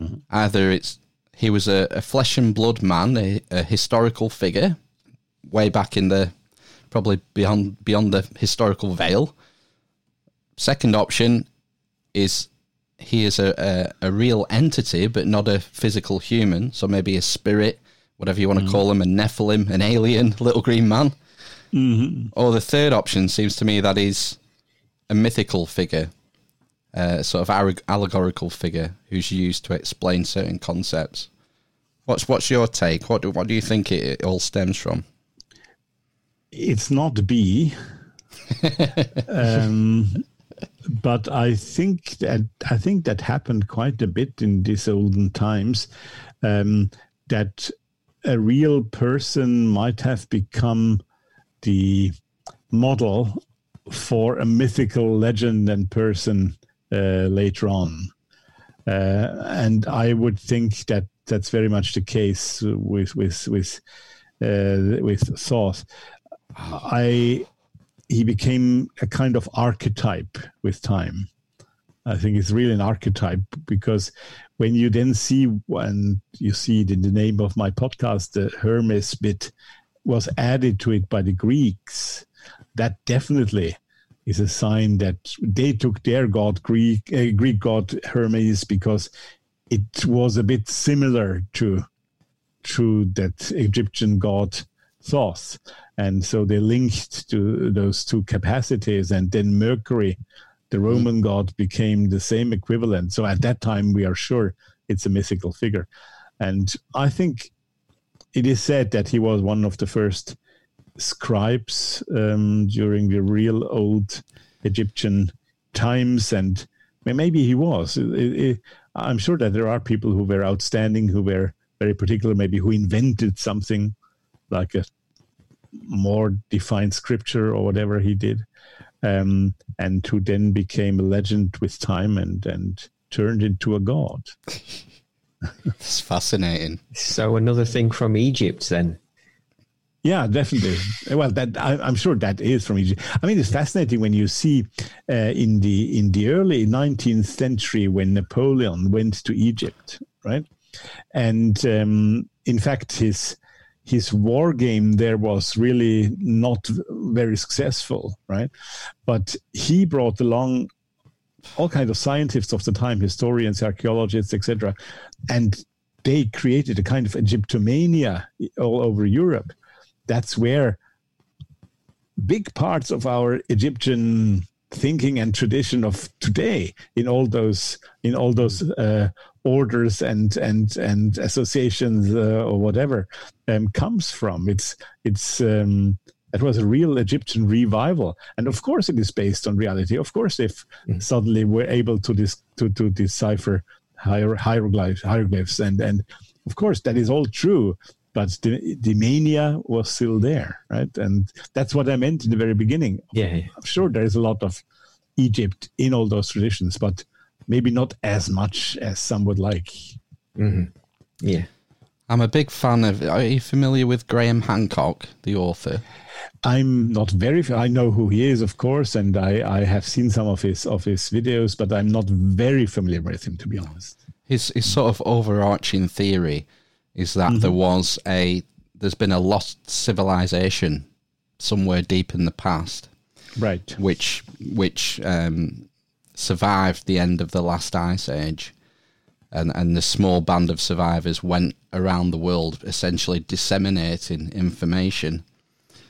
Mm-hmm. Either it's he was a, a flesh and blood man, a, a historical figure, way back in the. Probably beyond beyond the historical veil. Second option is he is a, a, a real entity, but not a physical human. So maybe a spirit, whatever you want mm-hmm. to call him, a Nephilim, an alien, little green man. Mm-hmm. Or the third option seems to me that is a mythical figure, a sort of allegorical figure who's used to explain certain concepts. What's what's your take? What do, what do you think it, it all stems from? It's not B, um, but I think that I think that happened quite a bit in these olden times. Um, that a real person might have become the model for a mythical legend and person uh, later on, uh, and I would think that that's very much the case with with with uh, with Thoth. I he became a kind of archetype with time. I think it's really an archetype because when you then see, and you see it in the name of my podcast, the Hermes bit was added to it by the Greeks. That definitely is a sign that they took their god Greek uh, Greek god Hermes because it was a bit similar to to that Egyptian god Thoth. And so they linked to those two capacities, and then Mercury, the Roman god, became the same equivalent. So at that time, we are sure it's a mythical figure. And I think it is said that he was one of the first scribes um, during the real old Egyptian times, and maybe he was. It, it, I'm sure that there are people who were outstanding, who were very particular, maybe who invented something like a more defined scripture or whatever he did, um, and who then became a legend with time and, and turned into a god. That's fascinating. So another thing from Egypt then. Yeah, definitely. Well, that I, I'm sure that is from Egypt. I mean, it's fascinating when you see uh, in the in the early nineteenth century when Napoleon went to Egypt, right? And um, in fact, his his war game there was really not very successful, right? But he brought along all kinds of scientists of the time, historians, archaeologists, et cetera, and they created a kind of Egyptomania all over Europe. That's where big parts of our Egyptian thinking and tradition of today, in all those in all those uh, orders and and and associations uh, or whatever, um, comes from. It's it's um, it was a real Egyptian revival, and of course it is based on reality. Of course, if mm-hmm. suddenly we're able to dis- to to decipher hier- hieroglyphs, hieroglyphs, and and of course that is all true. But the, the mania was still there, right? And that's what I meant in the very beginning. Yeah, yeah. I'm sure there is a lot of Egypt in all those traditions, but maybe not as much as some would like. Mm-hmm. Yeah. I'm a big fan of... Are you familiar with Graham Hancock, the author? I'm not very... I know who he is, of course, and I, I have seen some of his of his videos, but I'm not very familiar with him, to be honest. His, his sort of overarching theory... is that mm-hmm. there was a, there's been a lost civilization somewhere deep in the past. Right. Which, which um, survived the end of the last ice age. And, and the small band of survivors went around the world, essentially disseminating information.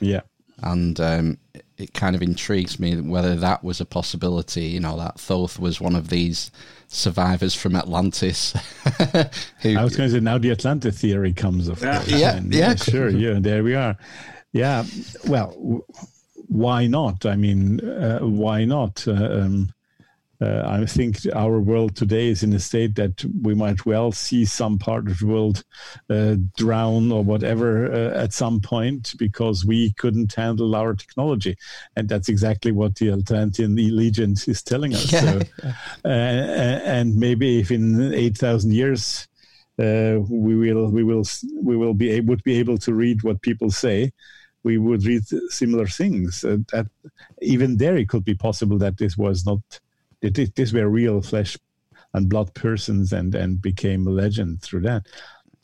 Yeah. And um, it, it kind of intrigues me whether that was a possibility, you know, that Thoth was one of these survivors from Atlantis. Who, I was going to say, now the Atlantis theory comes of course. Yeah, and, yeah, yeah, sure, yeah, there we are. Yeah, well, w- why not? I mean, uh, why not? Uh, um, uh, I think our world today is in a state that we might well see some part of the world uh, drown or whatever uh, at some point because we couldn't handle our technology. And that's exactly what the Atlantean Allegiance is telling us. Yeah. So, uh, and maybe if in eight thousand years uh, we will we will, we will be able, would be able to read what people say, we would read similar things. Uh, that, even there it could be possible that this was not... These were real flesh and blood persons, and, and became a legend through that.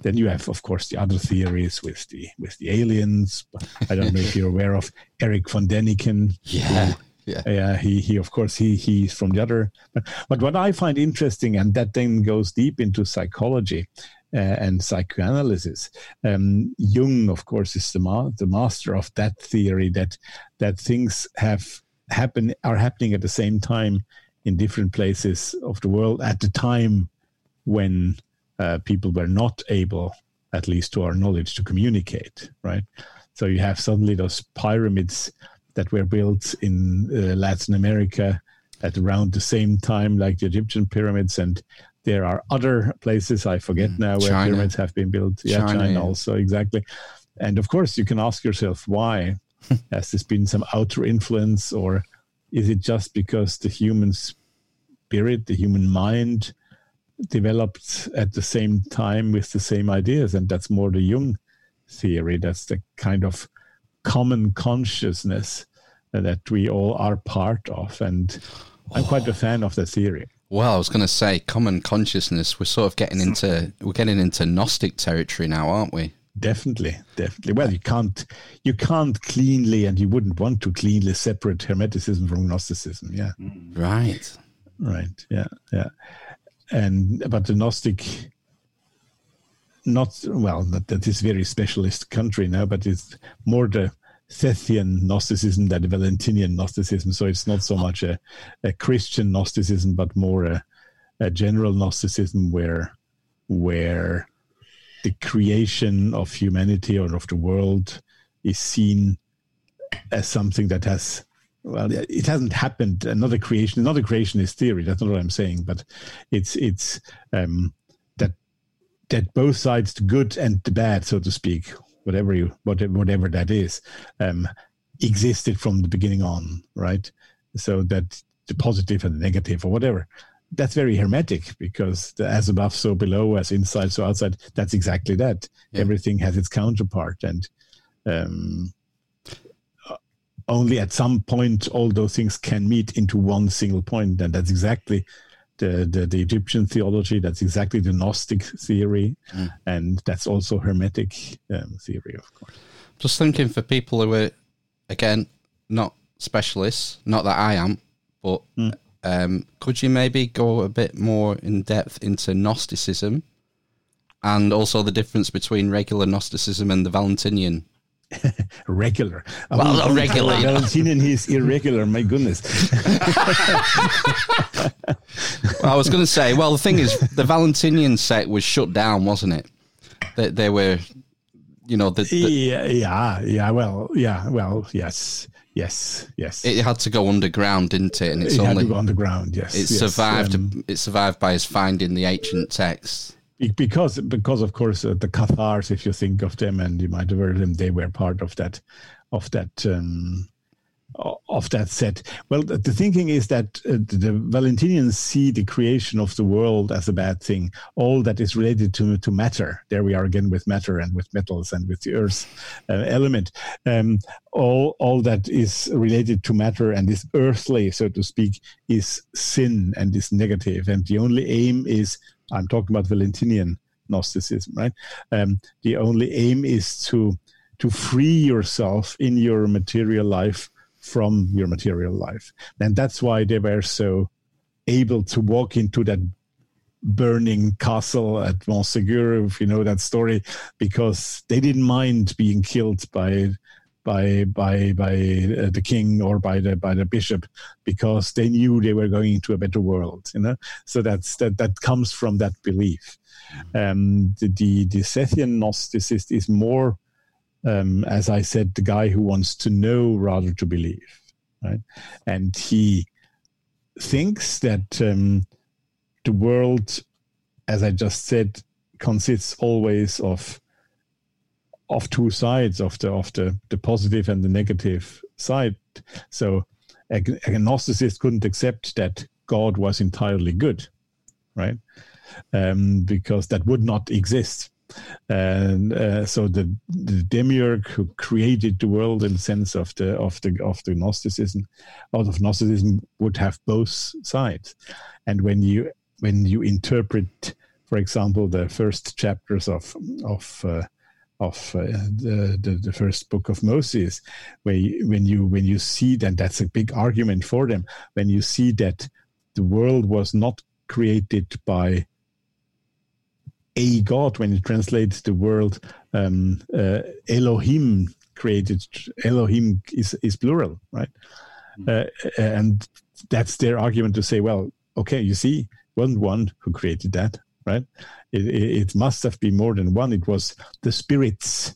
Then you have, of course, the other theories with the with the aliens. I don't know if you're aware of Eric von Däniken. Yeah, who, yeah. Uh, he he. Of course, he he's from the other. But, but what I find interesting, and that then goes deep into psychology uh, and psychoanalysis. Um, Jung, of course, is the ma- the master of that theory that that things have. happen are happening at the same time in different places of the world at the time when uh, people were not able, at least to our knowledge, to communicate, right? So you have suddenly those pyramids that were built in uh, Latin America at around the same time, like the Egyptian pyramids, and there are other places, I forget mm, now, where China. pyramids have been built. Yeah, China, China yeah. also, exactly. And of course, you can ask yourself, why? Has this been some outer influence, or is it just because the human spirit, the human mind, developed at the same time with the same ideas? And that's more the Jung theory. That's the kind of common consciousness that we all are part of. And I'm oh. quite a fan of the theory. Well, I was going to say common consciousness. We're sort of getting into we're getting into Gnostic territory now, aren't we? Definitely, definitely. Well, you can't, you can't cleanly, and you wouldn't want to cleanly separate Hermeticism from Gnosticism. Yeah, right, right. Yeah, yeah. And but the Gnostic, not well, not that is very specialist country now, but it's more the Sethian Gnosticism than the Valentinian Gnosticism. So it's not so much a, a Christian Gnosticism, but more a, a general Gnosticism where, where. the creation of humanity or of the world is seen as something that has, well, it hasn't happened. Another creation, not a creationist theory. That's not what I'm saying, but it's it's um, that that both sides, the good and the bad, so to speak, whatever you whatever whatever that is, um, existed from the beginning on, right? So that the positive and the negative or whatever. That's very hermetic because the as above, so below, as inside, so outside, that's exactly that. Yeah. Everything has its counterpart. And Um, only at some point, all those things can meet into one single point, and that's exactly the, the, the Egyptian theology. That's exactly the Gnostic theory, mm. and that's also Hermetic um, theory, of course. Just thinking for people who are, again, not specialists, not that I am, but mm. um, could you maybe go a bit more in depth into Gnosticism? And also the difference between regular Gnosticism and the Valentinian. regular. I well, mean, not regular. Valentinian is irregular, my goodness. well, I was going to say, well, the thing is, the Valentinian sect was shut down, wasn't it? They, they were, you know... The, the, yeah, yeah, yeah, well, yeah, well, yes, yes, yes. It had to go underground, didn't it? And it's it only, had to go underground, yes. It, yes, survived, um, it survived by us finding the ancient texts. Because, because of course, uh, the Cathars, if you think of them, and you might have heard them, they were part of that, of that, um, of that set. Well, the, the thinking is that uh, the Valentinians see the creation of the world as a bad thing. All that is related to to matter. There we are again with matter and with metals and with the earth uh, element. Um, all all that is related to matter and is earthly, so to speak, is sin and is negative. And the only aim is. I'm talking about Valentinian Gnosticism, right? Um, the only aim is to to free yourself in your material life from your material life. And that's why they were so able to walk into that burning castle at Montségur, if you know that story, because they didn't mind being killed by by by by uh, the king or by the by the bishop, because they knew they were going into a better world, you know. So that's that that comes from that belief. Um, the the, the Sethian Gnosticist is more, um, as I said, the guy who wants to know rather to believe, right? And he thinks that um, the world, as I just said, consists always of. of two sides, of the of the, the positive and the negative side. So a, a Gnosticist couldn't accept that God was entirely good, right? Um, because that would not exist. And uh, so the, the Demiurge who created the world in the sense of the of the of the Gnosticism, out of Gnosticism would have both sides. And when you when you interpret, for example, the first chapters of of uh, of uh, the, the the first book of Moses, where you, when you when you see that, that's a big argument for them, when you see that the world was not created by a god, when you translate the word um, uh, Elohim, created Elohim is, is plural, right? Mm-hmm. Uh, and that's their argument to say, well, okay, you see, wasn't one who created that, right? It, it must have been more than one. It was the spirits,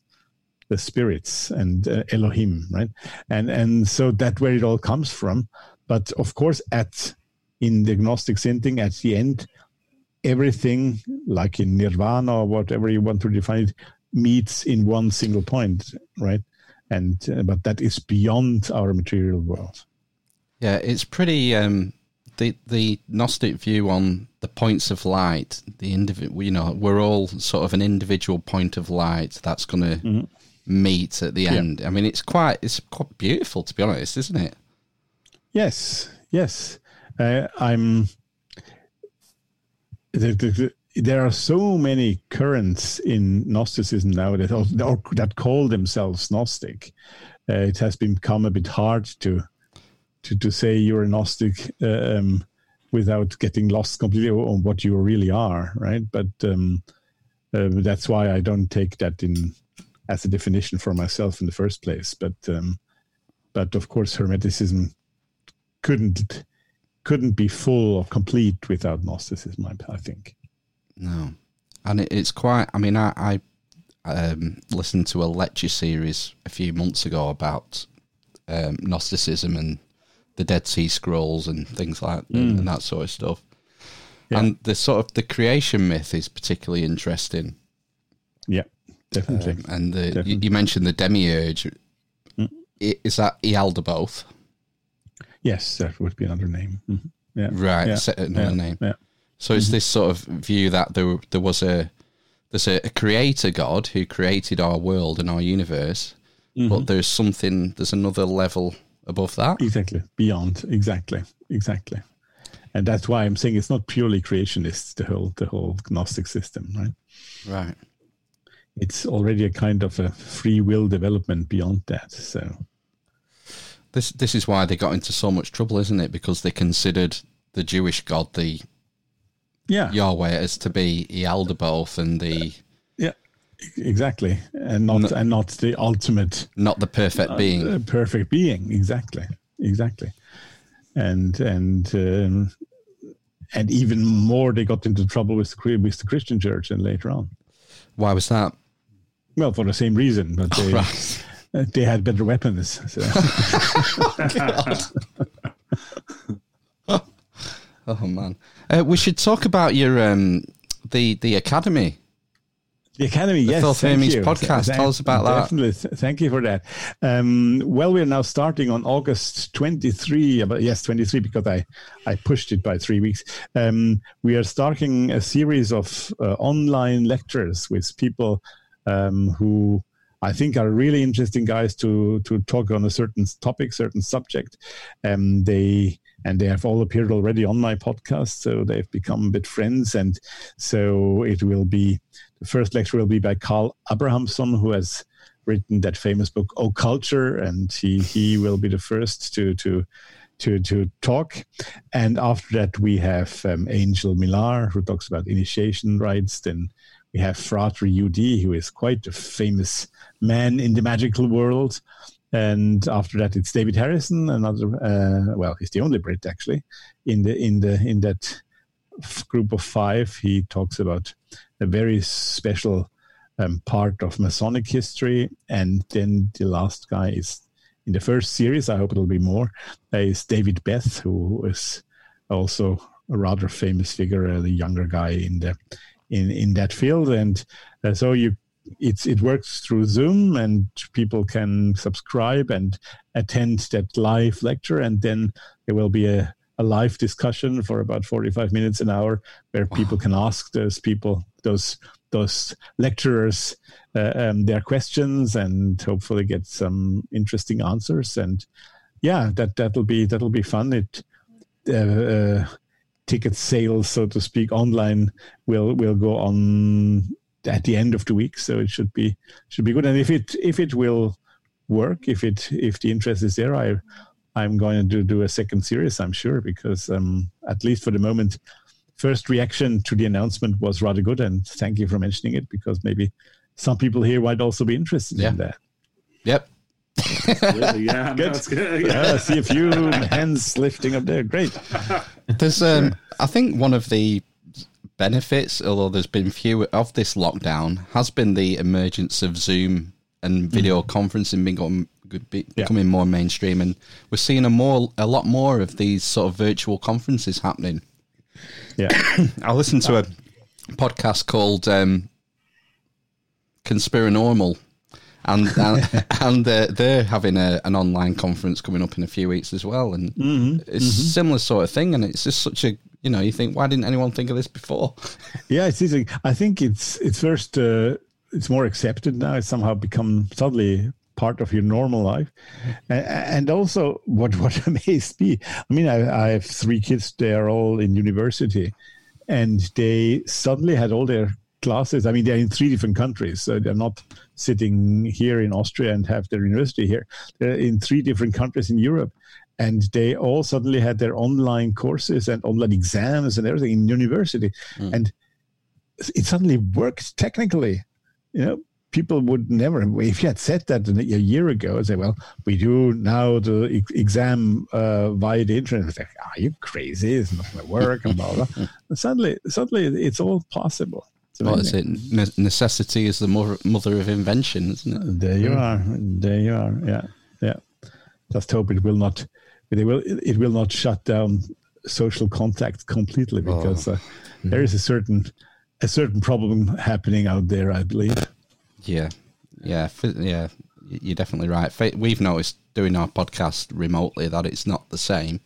the spirits and uh, Elohim, right? And and so that's where it all comes from. But of course, at in the Gnostic thinking, at the end, everything, like in Nirvana or whatever you want to define it, meets in one single point, right? And uh, but that is beyond our material world. Yeah, it's pretty... Um... The the Gnostic view on the points of light, the individual, you know, we're all sort of an individual point of light that's going to mm-hmm. meet at the yeah. end. I mean, it's quite it's quite beautiful, to be honest, isn't it? Yes, yes. Uh, I'm. The, the, the, there are so many currents in Gnosticism now that or, that call themselves Gnostic. Uh, it has become a bit hard to. To, to say you're a Gnostic um, without getting lost completely on what you really are, right? But um, uh, that's why I don't take that in as a definition for myself in the first place. But um, but of course, Hermeticism couldn't couldn't be full or complete without Gnosticism, I, I think. No, and it, it's quite. I mean, I, I um, listened to a lecture series a few months ago about um, Gnosticism and. The Dead Sea Scrolls and things like that, mm. and that sort of stuff. Yeah. And the sort of the creation myth is particularly interesting. Yeah, definitely. Um, and the, definitely. You, you mentioned the Demiurge. Mm. Is that Ialdabaoth? Yes, that would be another name. Mm-hmm. Yeah. Right, yeah. another yeah. name. Yeah. So it's mm-hmm. this sort of view that there there was a there's a, a creator god who created our world and our universe, mm-hmm. but there's something, there's another level above that. Exactly. Beyond. Exactly. Exactly. And that's why I'm saying it's not purely creationist, the whole, the whole Gnostic system, right? Right. It's already a kind of a free will development beyond that. So this, this is why they got into so much trouble, isn't it? Because they considered the Jewish God, the yeah. Yahweh, as to be Ealdabaoth and the... Yeah, exactly. And not not, and not the ultimate... Not the perfect not being. The perfect being, exactly. Exactly. And and um, and even more, they got into trouble with the, with the Christian church and later on. Why was that? Well, for the same reason, but they, oh, right. they had better weapons. So. oh, oh, oh man, uh, we should talk about your um, the the academy. The Academy, the yes, Thoth Hermes Podcast. Thank, Tell us about that. Definitely, thank you for that. Um, well, we're now starting on August twenty-third, but yes, twenty-three, because I, I pushed it by three weeks. Um, we are starting a series of uh, online lectures with people um, who I think are really interesting guys to to talk on a certain topic, certain subject. Um, they... And they have all appeared already on my podcast, so they've become a bit friends. And so it will be, the first lecture will be by Carl Abrahamson, who has written that famous book, Oh Culture, and he, he will be the first to to to to talk. And after that, we have um, Angel Millar, who talks about initiation rites. Then we have Frater U D, who is quite a famous man in the magical world. And after that, it's David Harrison, another uh, well, he's the only Brit actually in the in the in that group of five. He talks about a very special um, part of Masonic history, and then the last guy is in the first series. I hope it'll be more. Uh, is David Beth, who is also a rather famous figure, uh, the younger guy in the in in that field, and uh, so you. It's it works through Zoom, and people can subscribe and attend that live lecture, and then there will be a, a live discussion for about forty-five minutes an hour, where wow. people can ask those people, those those lecturers, uh, um, their questions, and hopefully get some interesting answers. And yeah, that that'll be that'll be fun. It. Uh, uh, ticket sales, so to speak, online will will go on at the end of the week, so it should be should be good. And if it if it will work, if it if the interest is there, I I'm going to do a second series, I'm sure, because um, at least for the moment, first reaction to the announcement was rather good. And thank you for mentioning it, because maybe some people here might also be interested yeah. in that. Yep. Really, yeah, good. No, it's good. Yeah. Yeah, I see a few hands lifting up there. Great. There's um, I think one of the benefits, although there's been few of this lockdown, has been the emergence of Zoom and video mm-hmm. conferencing becoming, becoming yeah. more mainstream, and we're seeing a more a lot more of these sort of virtual conferences happening. Yeah, I listened to a podcast called um, Conspiranormal, and and, and uh, they're having a, an online conference coming up in a few weeks as well, and mm-hmm. it's mm-hmm. a similar sort of thing, and it's just such a you know, you think, why didn't anyone think of this before? Yeah, it's easy. I think it's it's first, uh, it's more accepted now. It's somehow become suddenly part of your normal life. And, and also, what, what amazed me, I mean, I, I have three kids. They are all in university. And they suddenly had all their classes. I mean, they're in three different countries. So they're not sitting here in Austria and have their university here. They're in three different countries in Europe. And they all suddenly had their online courses and online exams and everything in university. Mm. And it suddenly worked technically. You know, people would never, if you had said that a year ago, I'd say, well, we do now the exam uh, via the internet. It's like, are you crazy? It's not going to work and blah, blah. And suddenly, suddenly it's all possible. What is it? Ne- necessity is the mother, mother of invention, isn't it? There you are. There you are. Yeah. Yeah. Just hope it will not... It will it will not shut down social contact completely, because oh. uh, there is a certain a certain problem happening out there, I believe. Yeah, yeah, yeah. You're definitely right. We've noticed doing our podcast remotely that it's not the same.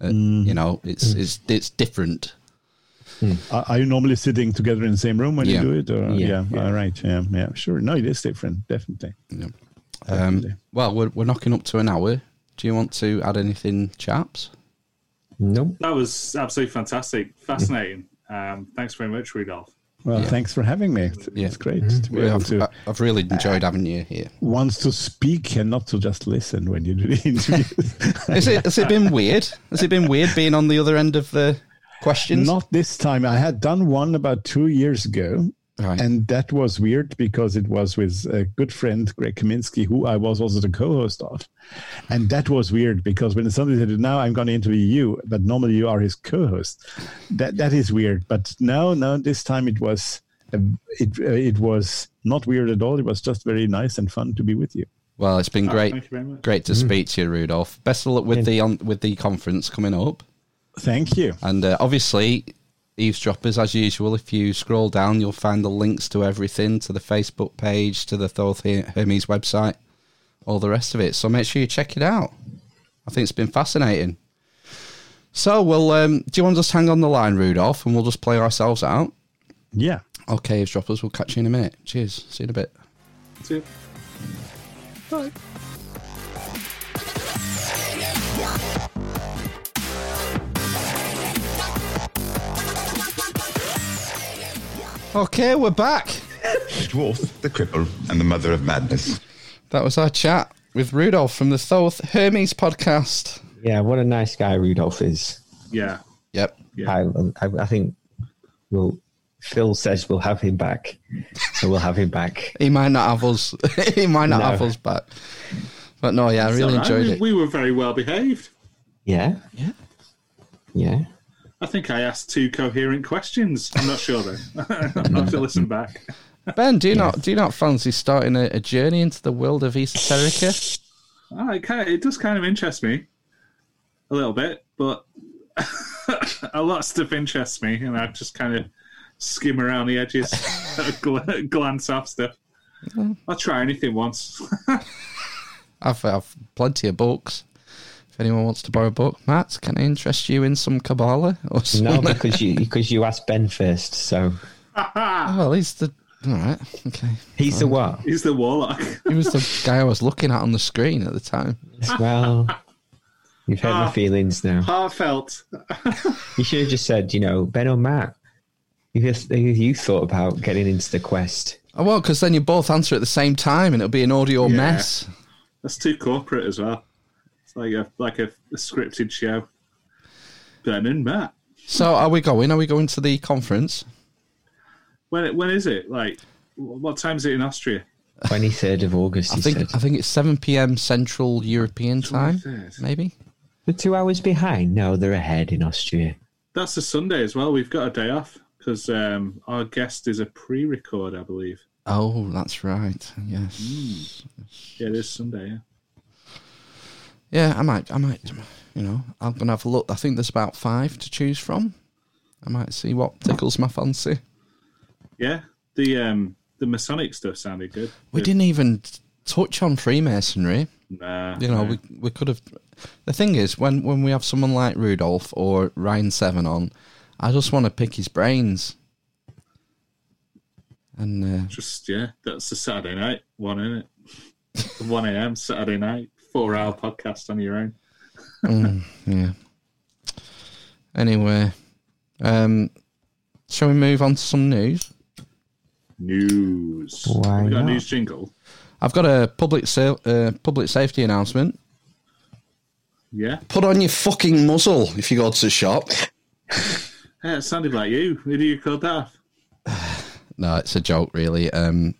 Uh, mm. You know, it's mm. it's it's different. Mm. Are, are you normally sitting together in the same room when yeah. you do it? Or, yeah. yeah. yeah. All right. Yeah. Yeah. Sure. No, it is different. Definitely. Yeah. Um, well, we're, we're knocking up to an hour. Do you want to add anything, chaps? No. That was absolutely fantastic. Fascinating. Um, thanks very much, Rudolf. Well, yeah. Thanks for having me. It's, yeah. it's great mm-hmm. to be able I've, to... I've really enjoyed uh, having you here. Once to speak and not to just listen when you do the interviews. Has, it, has it been weird? Has it been weird being on the other end of the questions? Not this time. I had done one about two years ago. Right. And that was weird because it was with a good friend, Greg Kaminsky, who I was also the co-host of. And that was weird because when somebody said, now I'm going to interview you, but normally you are his co-host. That That is weird. But no, no, this time it was it it was not weird at all. It was just very nice and fun to be with you. Well, it's been great. Oh, thank you very much. Great to mm-hmm. speak to you, Rudolf. Best of luck with, the, on, with the conference coming up. Thank you. And uh, obviously... Eavesdroppers, as usual, if you scroll down, you'll find the links to everything, to the Facebook page, to the Thoth Hermes website, all the rest of it. So make sure you check it out. I think it's been fascinating. So, well, um, do you want to just hang on the line, Rudolf, and we'll just play ourselves out? Yeah. Okay, Eavesdroppers, we'll catch you in a minute. Cheers. See you in a bit. See you. Bye. Okay, we're back. Dwarf, the cripple, and the mother of madness. That was our chat with Rudolf from the Thoth Hermes podcast. Yeah, what a nice guy Rudolf is. Yeah. Yep. Yeah. I, I think we'll. Phil says we'll have him back, so we'll have him back. He might not have us. he might not no. have us back. But no, yeah, I really right. enjoyed we, it. We were very well behaved. Yeah. Yeah. Yeah. I think I asked two coherent questions. I'm not sure though. I'll have to listen back. Ben, do you yeah. not do you not fancy starting a, a journey into the world of esoterica? Oh, it, kind of, it does kind of interest me a little bit, but a lot of stuff interests me, and I just kind of skim around the edges, gl- glance off stuff. Mm. I'll try anything once. I've I've plenty of books. Anyone wants to borrow a book, Matt? Can I interest you in some Kabbalah or something? No, because you because you asked Ben first. So, oh, well, he's the all right. Okay, he's all the right. what? He's the warlock. He was the guy I was looking at on the screen at the time. Well, you've hurt ah, my feelings now. Heartfelt. You should have just said, you know, Ben or Matt. You you thought about getting into the quest. Oh well, because then you both answer at the same time, and it'll be an audio yeah. mess. That's too corporate as well. Like a like a, a scripted show. Ben and Matt. So are we going? Are we going to the conference? When when is it? Like what time is it in Austria? Twenty third of August. I think said. I think it's seven p.m. Central European time. twenty-third Maybe. They're two hours behind. No, they're ahead in Austria. That's a Sunday as well. We've got a day off because um, our guest is a pre-record, I believe. Oh, that's right. Yes. Mm. Yeah, it is Sunday. Yeah. Yeah, I might, I might, you know, I'm going to have a look. I think there's about five to choose from. I might see what tickles my fancy. Yeah, the um, the Masonic stuff sounded good. We the... didn't even touch on Freemasonry. Nah. You know, nah. we we could have... The thing is, when, when we have someone like Rudolf or Ryan Seven on, I just want to pick his brains. And uh... Just, yeah, that's a Saturday night one, isn't it? one a.m. Saturday night. Four-hour podcast on your own. mm, yeah. Anyway, um, shall we move on to some news? News. Why Have we got not? a news jingle? I've got a public sa- uh, public safety announcement. Yeah. Put on your fucking muzzle if you go to the shop. Yeah, it sounded like you. Who do you call that? No, it's a joke, really. Um,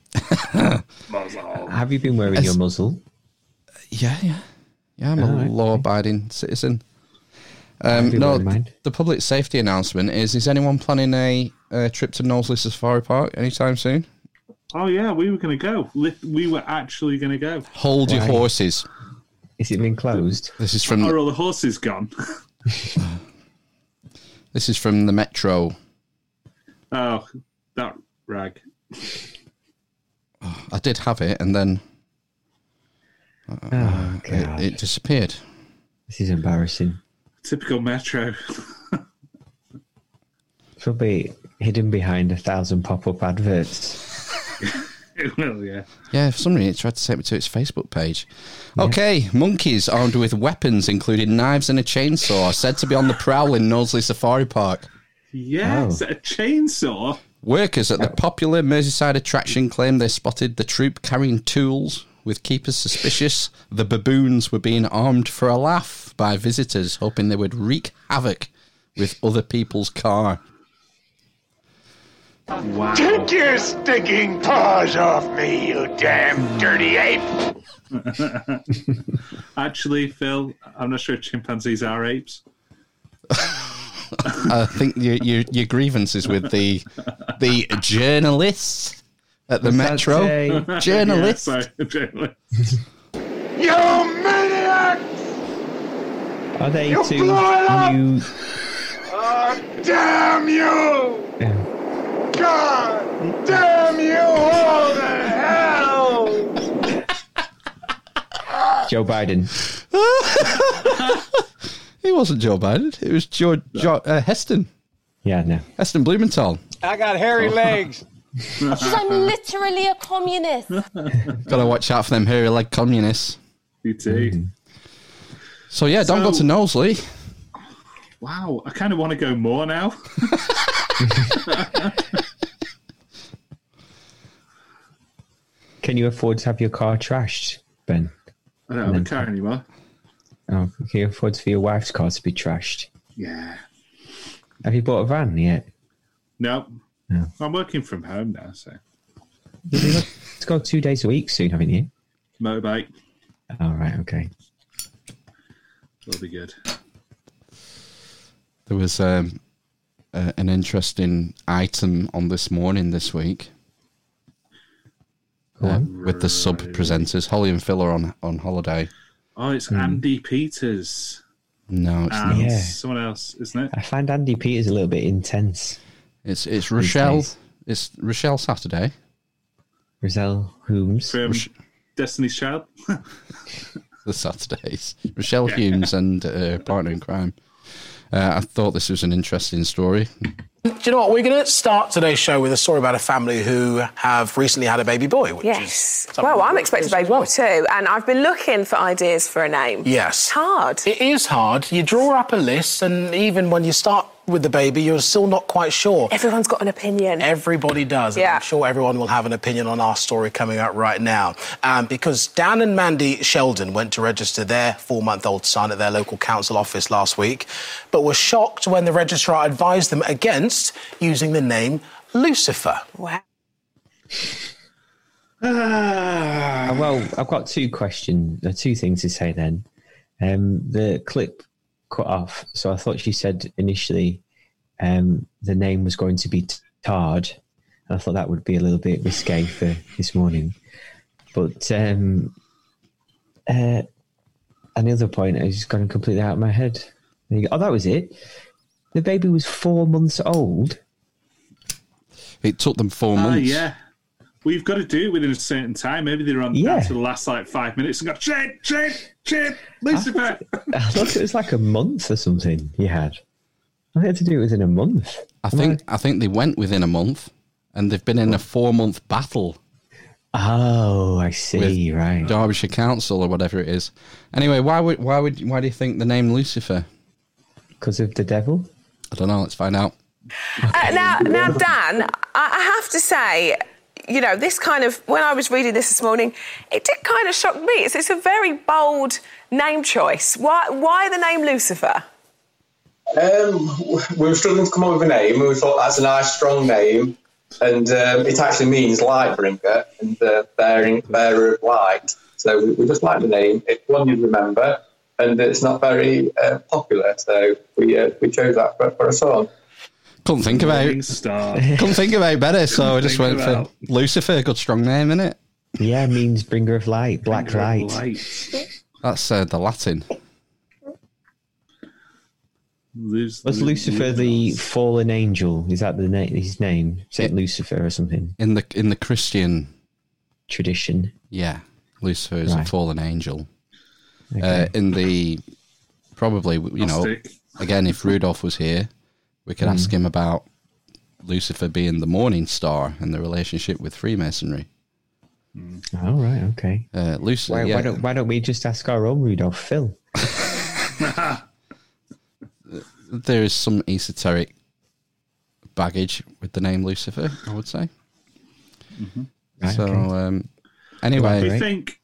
Have you been wearing it's- your muzzle? Yeah, yeah. Yeah, I'm oh, a law-abiding okay. citizen. Um, no, the public safety announcement is, is anyone planning a, a trip to Knowsley Safari Park anytime soon? Oh, yeah, we were going to go. We were actually going to go. Hold Why? your horses. Is it been closed? This is from... Are all the horses gone? This is from the Metro. Oh, that rag. Oh, I did have it, and then... Oh, it, it disappeared. This is embarrassing. Typical Metro. It'll be hidden behind a thousand pop-up adverts. It will, yeah. Yeah, for some reason it tried to take me to its Facebook page. Yeah. Okay, monkeys armed with weapons, including knives and a chainsaw, are said to be on the prowl in Knowsley Safari Park. Yes, oh. A chainsaw? Workers at the popular Merseyside attraction claim they spotted the troop carrying tools, with keepers suspicious the baboons were being armed for a laugh by visitors, hoping they would wreak havoc with other people's car. Wow. Take your stinking paws off me, you damn dirty ape! Actually, Phil, I'm not sure if chimpanzees are apes. I think your, your your grievance is with the the journalists at the What's Metro. Journalists. Yeah, sorry, journalists. You maniacs! Are they you too blew it up! You... Oh, damn you! Yeah. God damn you all to hell! Joe Biden. It wasn't Joe Biden. It was Joe, Joe uh, Heston. Yeah, no. Heston Blumenthal. I got hairy legs. Because I'm literally a communist. Got to watch out for them hairy leg communists. You too. Mm. So, yeah, don't so, go to Knowsley. Wow, I kind of want to go more now. Can you afford to have your car trashed, Ben? I don't and have a car anymore. Oh, can you afford for your wife's car to be trashed? Yeah. Have you bought a van yet? No. No. I'm working from home now, so. It's got two days a week soon, haven't you? Motorbike. All right, okay. That'll be good. There was um, uh, an interesting item on This Morning this week. Cool. Uh, with the sub-presenters. Holly and Phil are on, on holiday. Oh, it's mm. Andy Peters. No, it's and not. Yeah. Someone else, isn't it? I find Andy Peters a little bit intense. It's it's Rochelle. It's Rochelle Saturday. Rochelle Humes. From Roche- Destiny's Child. The Saturdays. Rochelle yeah. Humes and uh, partner in crime. Uh, I thought this was an interesting story. Do you know what? We're going to start today's show with a story about a family who have recently had a baby boy. Which yes. Is well, I'm expecting a baby boy too, and I've been looking for ideas for a name. Yes. It's hard. It is hard. You draw up a list, and even when you start with the baby, you're still not quite sure. Everyone's got an opinion. Everybody does. Yeah. And I'm sure everyone will have an opinion on our story coming up right now. Um, because Dan and Mandy Sheldon went to register their four-month-old son at their local council office last week, but were shocked when the registrar advised them against using the name Lucifer. Wow. Ah. Well, I've got two questions, two things to say then. Um, the clip cut off. So I thought she said initially um, the name was going to be Tard. And I thought that would be a little bit risque for This Morning. But um, uh, another point has gone completely out of my head. There you go. Oh, that was it. The baby was four months old. It took them four uh, months. Yeah. We've got to do it within a certain time. Maybe they're on yeah. down to the last like five minutes and go, shit, shit, shit, Lucifer. I, I thought it was like a month or something you had. I had to do it within a month. I think I, I think they went within a month, and they've been in a four-month battle. Oh, I see. Right, Derbyshire Council or whatever it is. Anyway, why would why would why do you think the name Lucifer? Because of the devil? I don't know. Let's find out. Uh, now, now, Dan, I have to say. You know, this kind of... When I was reading this this morning, it did kind of shock me. It's, it's a very bold name choice. Why Why the name Lucifer? Um, we were struggling to come up with a name, and we thought that's a nice, strong name, and um, it actually means light bringer and uh, bearing, bearer of light. So we, we just like the name. It's one you'd remember, and it's not very uh, popular, so we uh, we chose that for, for a song. Couldn't think about Couldn't think about better, so I just went about. for Lucifer. Good strong name, innit? Yeah, means bringer of light, black bringer light. light. That's uh, the Latin. Luz- Was Lucifer Luz- the fallen angel? Is that the na- his name? Saint Lucifer or something? In the in the Christian tradition, yeah, Lucifer is right. a fallen angel. Okay. Uh, in the probably you know again, if Rudolf was here. We could ask mm. him about Lucifer being the morning star and the relationship with Freemasonry. Mm. All right, okay. Uh, loosely, why, yeah. why, don't, why don't we just ask our own Rudolf, Phil? There is some esoteric baggage with the name Lucifer, I would say. Mm-hmm. Right, so, okay. um, anyway... Do you, right? think,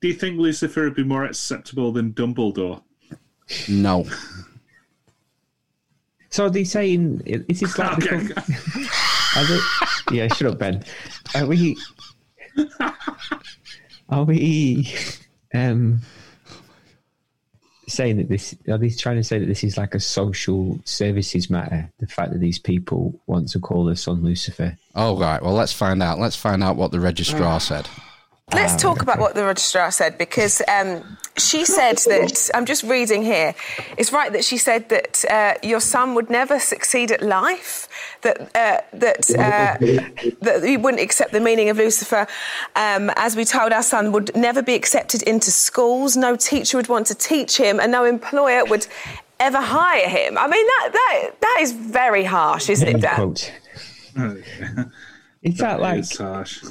do you think Lucifer would be more acceptable than Dumbledore? No. So are they saying... Is this like... Okay. Become, are they, yeah, shut up, Ben. Are we... Are we um, saying that this? Are they trying to say that this is like a social services matter? The fact that these people want to call their son Lucifer. Oh right. Well, let's find out. Let's find out what the registrar said. Let's talk about what the registrar said, because um, she said that, I'm just reading here, it's right that she said that uh, your son would never succeed at life, that uh, that uh, that he wouldn't accept the meaning of Lucifer. Um, as we told, our son would never be accepted into schools, no teacher would want to teach him, and no employer would ever hire him. I mean, that that, that is very harsh, isn't it, Dan? Is that, that like... Is harsh.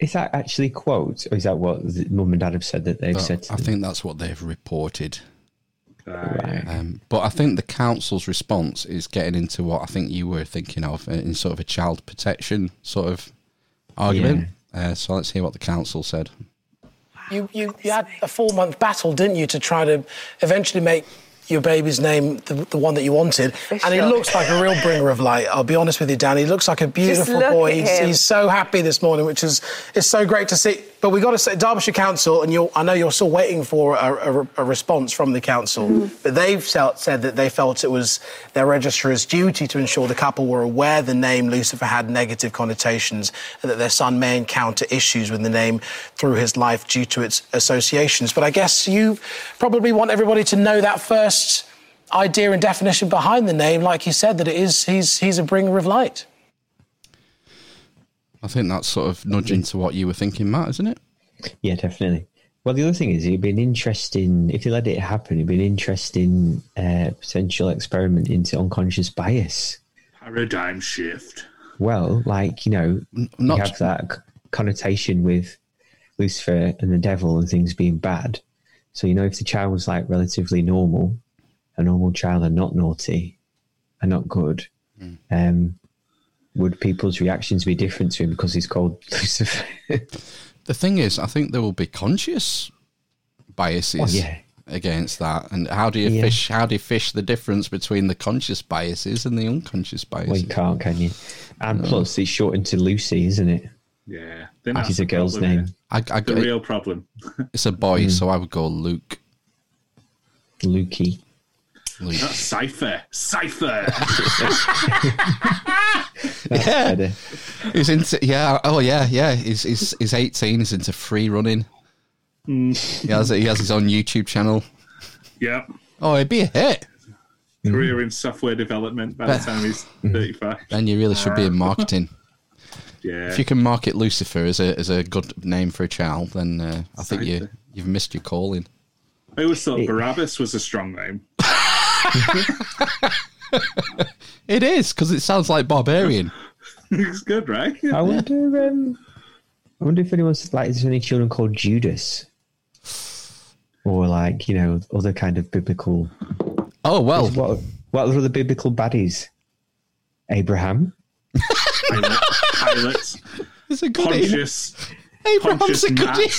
Is that actually quote, or is that what mum and dad have said that they've oh, said to I them? think that's what they've reported. Right. Um, but I think the council's response is getting into what I think you were thinking of in sort of a child protection sort of argument. Yeah. Uh, so let's hear what the council said. You, you, you had a four-month battle, didn't you, to try to eventually make your baby's name the, the one that you wanted. Fish and he up. Looks like a real bringer of light. I'll be honest with you, Dan. He looks like a beautiful boy. He's, he's so happy this morning, which is it's so great to see. But we've got to say, Derbyshire Council, and you're, I know you're still waiting for a, a, a response from the council, mm-hmm. but they've said that they felt it was their registrar's duty to ensure the couple were aware the name Lucifer had negative connotations and that their son may encounter issues with the name through his life due to its associations. But I guess you probably want everybody to know that first idea and definition behind the name, like you said, that it is he's he's a bringer of light. I think that's sort of nudging to what you were thinking, Matt, isn't it? Yeah, definitely. Well, the other thing is it'd be an interesting, if you let it happen, it'd be an interesting uh, potential experiment into unconscious bias. Paradigm shift. Well, like, you know, Not... you have that connotation with Lucifer and the devil and things being bad. So, you know, if the child was like relatively normal, a normal child and not naughty and not good, mm. um, would people's reactions be different to him because he's called Lucifer? The thing is, I think there will be conscious biases well, yeah. against that. And how do you yeah. fish? How do you fish the difference between the conscious biases and the unconscious biases? Well, you can't, can you? And no. plus, it's shortened to Lucy, isn't it? Yeah, that is a girl's problem, name. I, I, the I, real problem. It's a boy, mm. so I would go Luke. Lukey. Luke. That's Cypher. Cypher. That's yeah. better. He's into yeah. Oh yeah, yeah. He's he's he's eighteen. He's into free running. Mm. He has he has his own YouTube channel. Yeah. Oh, it'd be a hit. Career mm. in software development by the time he's thirty-five. Then you really should be in marketing. Yeah. If you can market Lucifer as a as a good name for a child, then uh, I think Cypher. you you've missed your calling. I always thought it, Barabbas was a strong name. It is, because it sounds like barbarian. It's good, right? I wonder. Um, I wonder if anyone's like, is there any children called Judas, or like you know other kind of biblical? Oh well, what what are the biblical baddies? Abraham, Pilate, Pilate. It's a goodie. Pontius, Abraham's a goodie.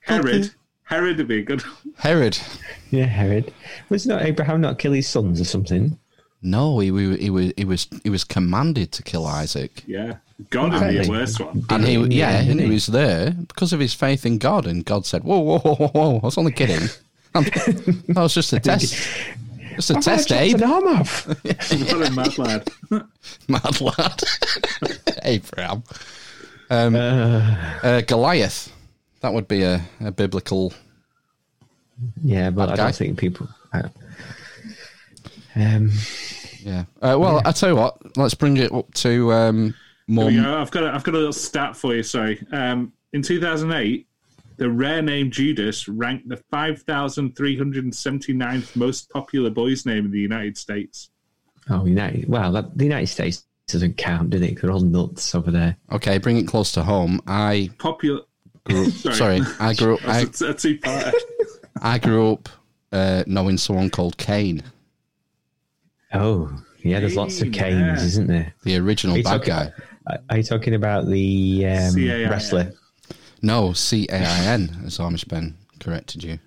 Herod. Herod would be good. Herod. Yeah, Herod. Was not Abraham not kill his sons or something? No, he, he, he was he was he was commanded to kill Isaac. Yeah, God would be a worse one. And he yeah, yeah and he was there because of his faith in God, and God said, "Whoa, whoa, whoa, whoa! I was only kidding. That was just a test. It's a I've test, Abe. Arm off. What a mad lad. Mad lad. Abraham. Um, uh, uh, Goliath. That would be a, a biblical. Yeah, but I guy. don't think people. Uh, um, yeah. Uh, well, yeah. I tell you what. Let's bring it up to um, more. There we go. I've got a, I've got a little stat for you. Sorry. Um, in two thousand eight, the rare name Judas ranked the five thousand three hundred seventy-ninth most popular boy's name in the United States. Oh, United. Wow, that, the United States doesn't count, did it? Because they're all nuts over there. Okay, bring it close to home. I popular. Grew, sorry. sorry, I grew up. I, I, I grew up uh, knowing someone called Cain. Oh, yeah. There's lots of Cains, yeah. Isn't there? The original bad talking, guy. Are you talking about the um, wrestler? No, C A I N. As Amish Ben corrected you.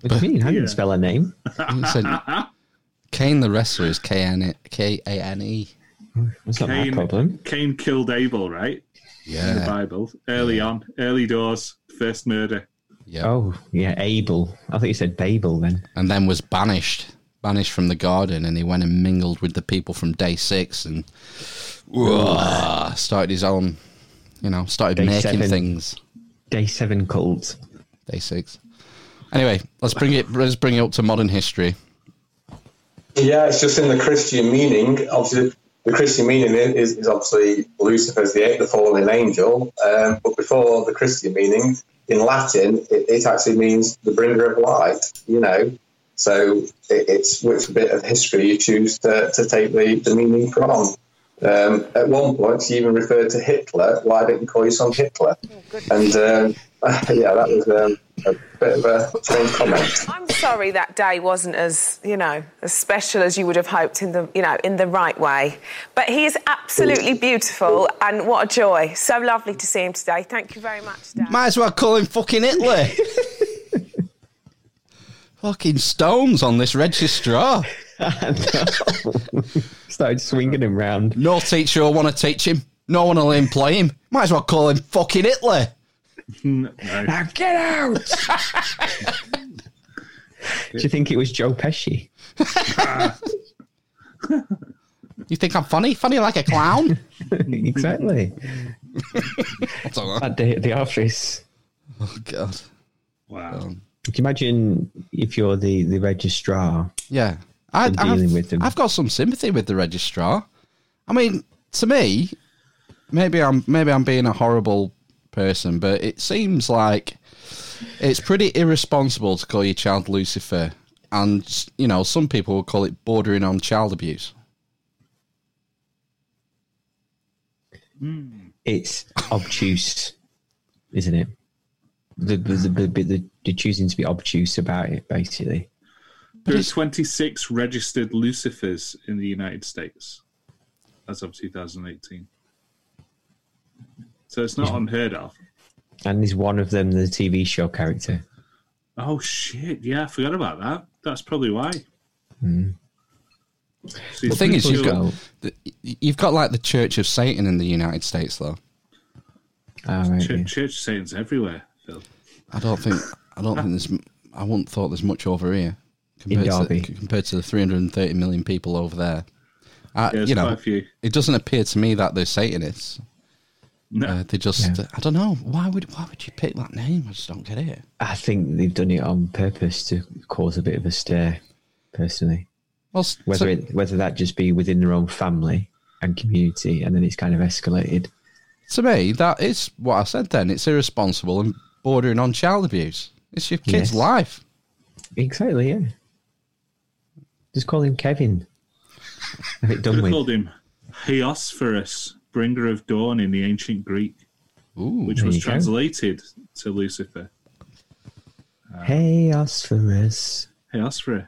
What but, do you mean? I didn't yeah. spell her name. Said, Cain the wrestler is K A N E. What's not my problem? Cain killed Abel, right? Yeah. In the Bible. Early yeah. on. Early doors. First murder. Yep. Oh, yeah. Abel. I thought you said Babel then. And then was banished. Banished from the garden, and he went and mingled with the people from day six and whoa, started his own, you know, started day making seven. things. Day seven cult. Day six. Anyway, let's bring it. Let's bring it up to modern history. Yeah, it's just in the Christian meaning. Obviously, the Christian meaning is, is obviously Lucifer's the, the fallen angel. Um, but before the Christian meaning, in Latin, it, it actually means the bringer of light. You know, so it, it's which bit of history you choose to, to take the, the meaning from. Um, at one point, she even referred to Hitler. Why didn't you call your son Hitler? Oh, and um, yeah, that was um, a bit of a strange comment. I'm sorry that day wasn't as you know as special as you would have hoped in the you know in the right way. But he is absolutely beautiful, and what a joy! So lovely to see him today. Thank you very much, Dad. Might as well call him fucking Hitler. Fucking stones on this registrar. Started swinging him round. No teacher will want to teach him. No one will even play him. Might as well call him fucking Hitler. No. Now get out! Do you think it was Joe Pesci? You think I'm funny? Funny like a clown? Exactly. That day at the office. Oh, God. Wow. Um, Can you imagine if you're the, the registrar? Yeah. I, I've, with I've got some sympathy with the registrar. I mean, to me, maybe I'm maybe I'm being a horrible person, but it seems like it's pretty irresponsible to call your child Lucifer, and you know some people will call it bordering on child abuse. It's obtuse, isn't it? The the the, the, the, the choosing to be obtuse about it, basically. There are twenty-six registered Lucifers in the United States as of two thousand eighteen. So it's not unheard of. And is one of them the T V show character? Oh, shit. Yeah, I forgot about that. That's probably why. Mm. So the thing is, you've got, you've got like the Church of Satan in the United States, though. Oh, right, Church, yeah. Church of Satan's everywhere, Phil. I don't think, I don't think there's, I wouldn't thought there's much over here. Compared to, the, compared to the three hundred thirty million people over there. Uh, yeah, you know, it doesn't appear to me that they're Satanists. No. Uh, they just, yeah. I don't know, why would why would you pick that name? I just don't get it. I think they've done it on purpose to cause a bit of a stir, personally. Well, whether, so, it, whether that just be within their own family and community, and then it's kind of escalated. To me, that is what I said then. It's irresponsible and bordering on child abuse. It's your kid's yes. life. Exactly, yeah. Just call him Kevin. Have it done with. I called him Heosphorus, bringer of dawn in the ancient Greek, Ooh, which was translated go. to Lucifer. Um, Heosphorus. Heosphorus.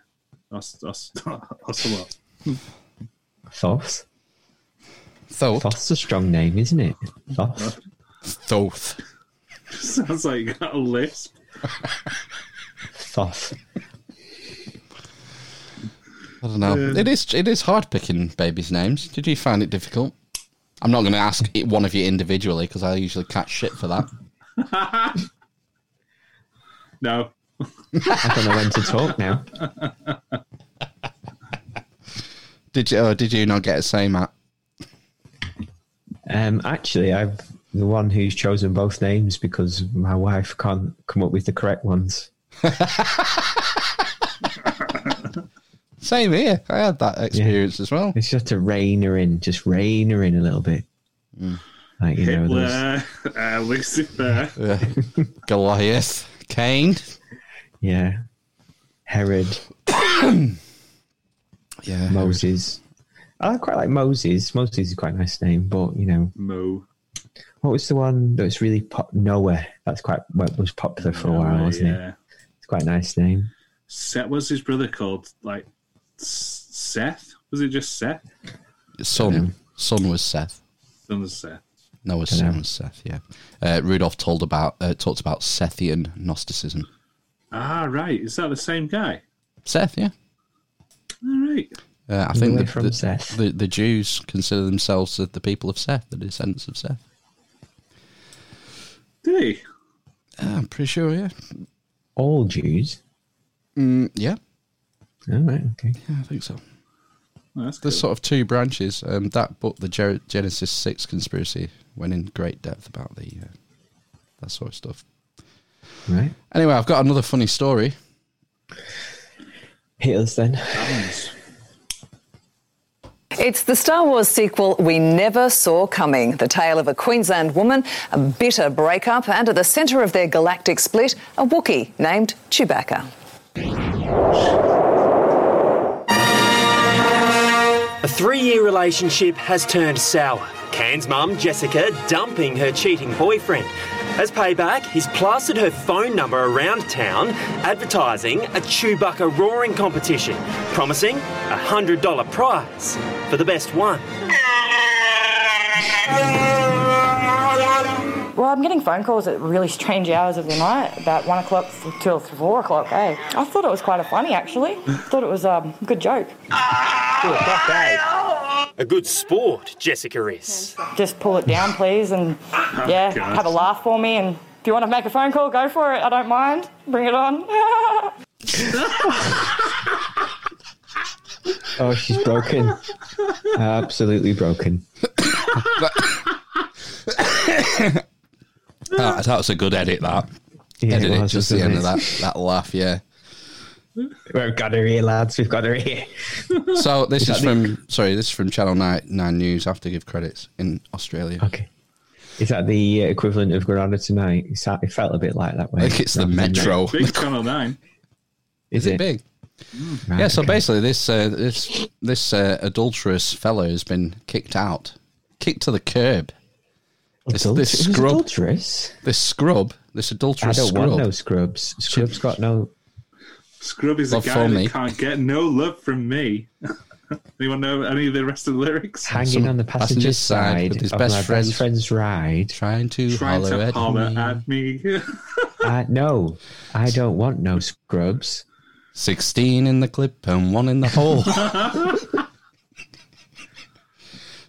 Ocelot. Thoth. Thoth. Thoth's a strong name, isn't it? Thoth. Thoth. Sounds like you got a lisp. Thoth. I don't know. Um, it is it is hard picking babies' names. Did you find it difficult? I'm not going to ask it, one of you individually because I usually catch shit for that. No. I don't know when to talk now. Did you? Oh, did you not get a say, Matt? Um, actually, I'm the one who's chosen both names because my wife can't come up with the correct ones. Same here. I had that experience yeah. as well. It's just to rein her in, just rein her in a little bit. Mm. Like, you Hitler, know, those... uh, Lucifer, yeah. Goliath, Cain, yeah, Herod, yeah, Moses. I quite like Moses. Moses is quite a nice name, but, you know. Mo. What was the one that's really pop? Noah. That's quite, well, was popular for Noah, a while, wasn't yeah. it? It's quite a nice name. Seth, what's his brother called? Like, Seth? Was it just Seth? Son. Son was Seth. Son was Seth. Noah's son was Seth, yeah. Uh, Rudolf told about, uh, talked about Sethian Gnosticism. Ah, right. Is that the same guy? Seth, yeah. All right. Uh, I think the, from the, Seth. The, the Jews consider themselves the people of Seth, the descendants of Seth. Do they? Uh, I'm pretty sure, yeah. All Jews? Mm, yeah. All right, okay. Yeah, I think so. Well, that's There's cool. sort of two branches. Um, that book, the Ger- Genesis six conspiracy, went in great depth about the uh, that sort of stuff. Right. Anyway, I've got another funny story. Hit us then. It's the Star Wars sequel we never saw coming. The tale of a Queensland woman, a bitter breakup, and at the centre of their galactic split, a Wookiee named Chewbacca. A three-year relationship has turned sour. Can's mum, Jessica, dumping her cheating boyfriend. As payback, he's plastered her phone number around town, advertising a Chewbacca roaring competition, promising a one hundred dollars prize for the best one. Well, I'm getting phone calls at really strange hours of the night, about one o'clock till four o'clock, eh? I thought it was quite a funny, actually. I thought it was um, a good joke. A good sport, Jessica is. Just pull it down, please, and, yeah, oh, have a laugh for me, and if you want to make a phone call, go for it. I don't mind. Bring it on. Oh, she's broken. Absolutely broken. that, that was a good edit, that. Yeah, edit it, was, it just the end it? of that, that laugh, yeah. We've got her here, lads. We've got her here. So this is, is from the... sorry, this is from Channel Nine, Nine News. I have to give credits in Australia. Okay, is that the equivalent of Granada Tonight? It felt a bit like that way. I think it's the Metro. Big, big Channel Nine. Is, is it, it big? Mm, right, yeah. So okay. basically, this uh, this this uh, adulterous fellow has been kicked out, kicked to the curb. This, Adult- this scrub, adulterous. This scrub, this adulterous. I don't scrub. want no scrubs. Scrubs got no. Scrub is love a guy that me. can't get no love from me. Anyone know any of the rest of the lyrics? Hanging Some on the passenger's side, side his of best my friend's, best friend's ride. Trying to trying holler, to at, holler me. at me. uh, no, I don't want no scrubs. sixteen in the clip and one in the hole.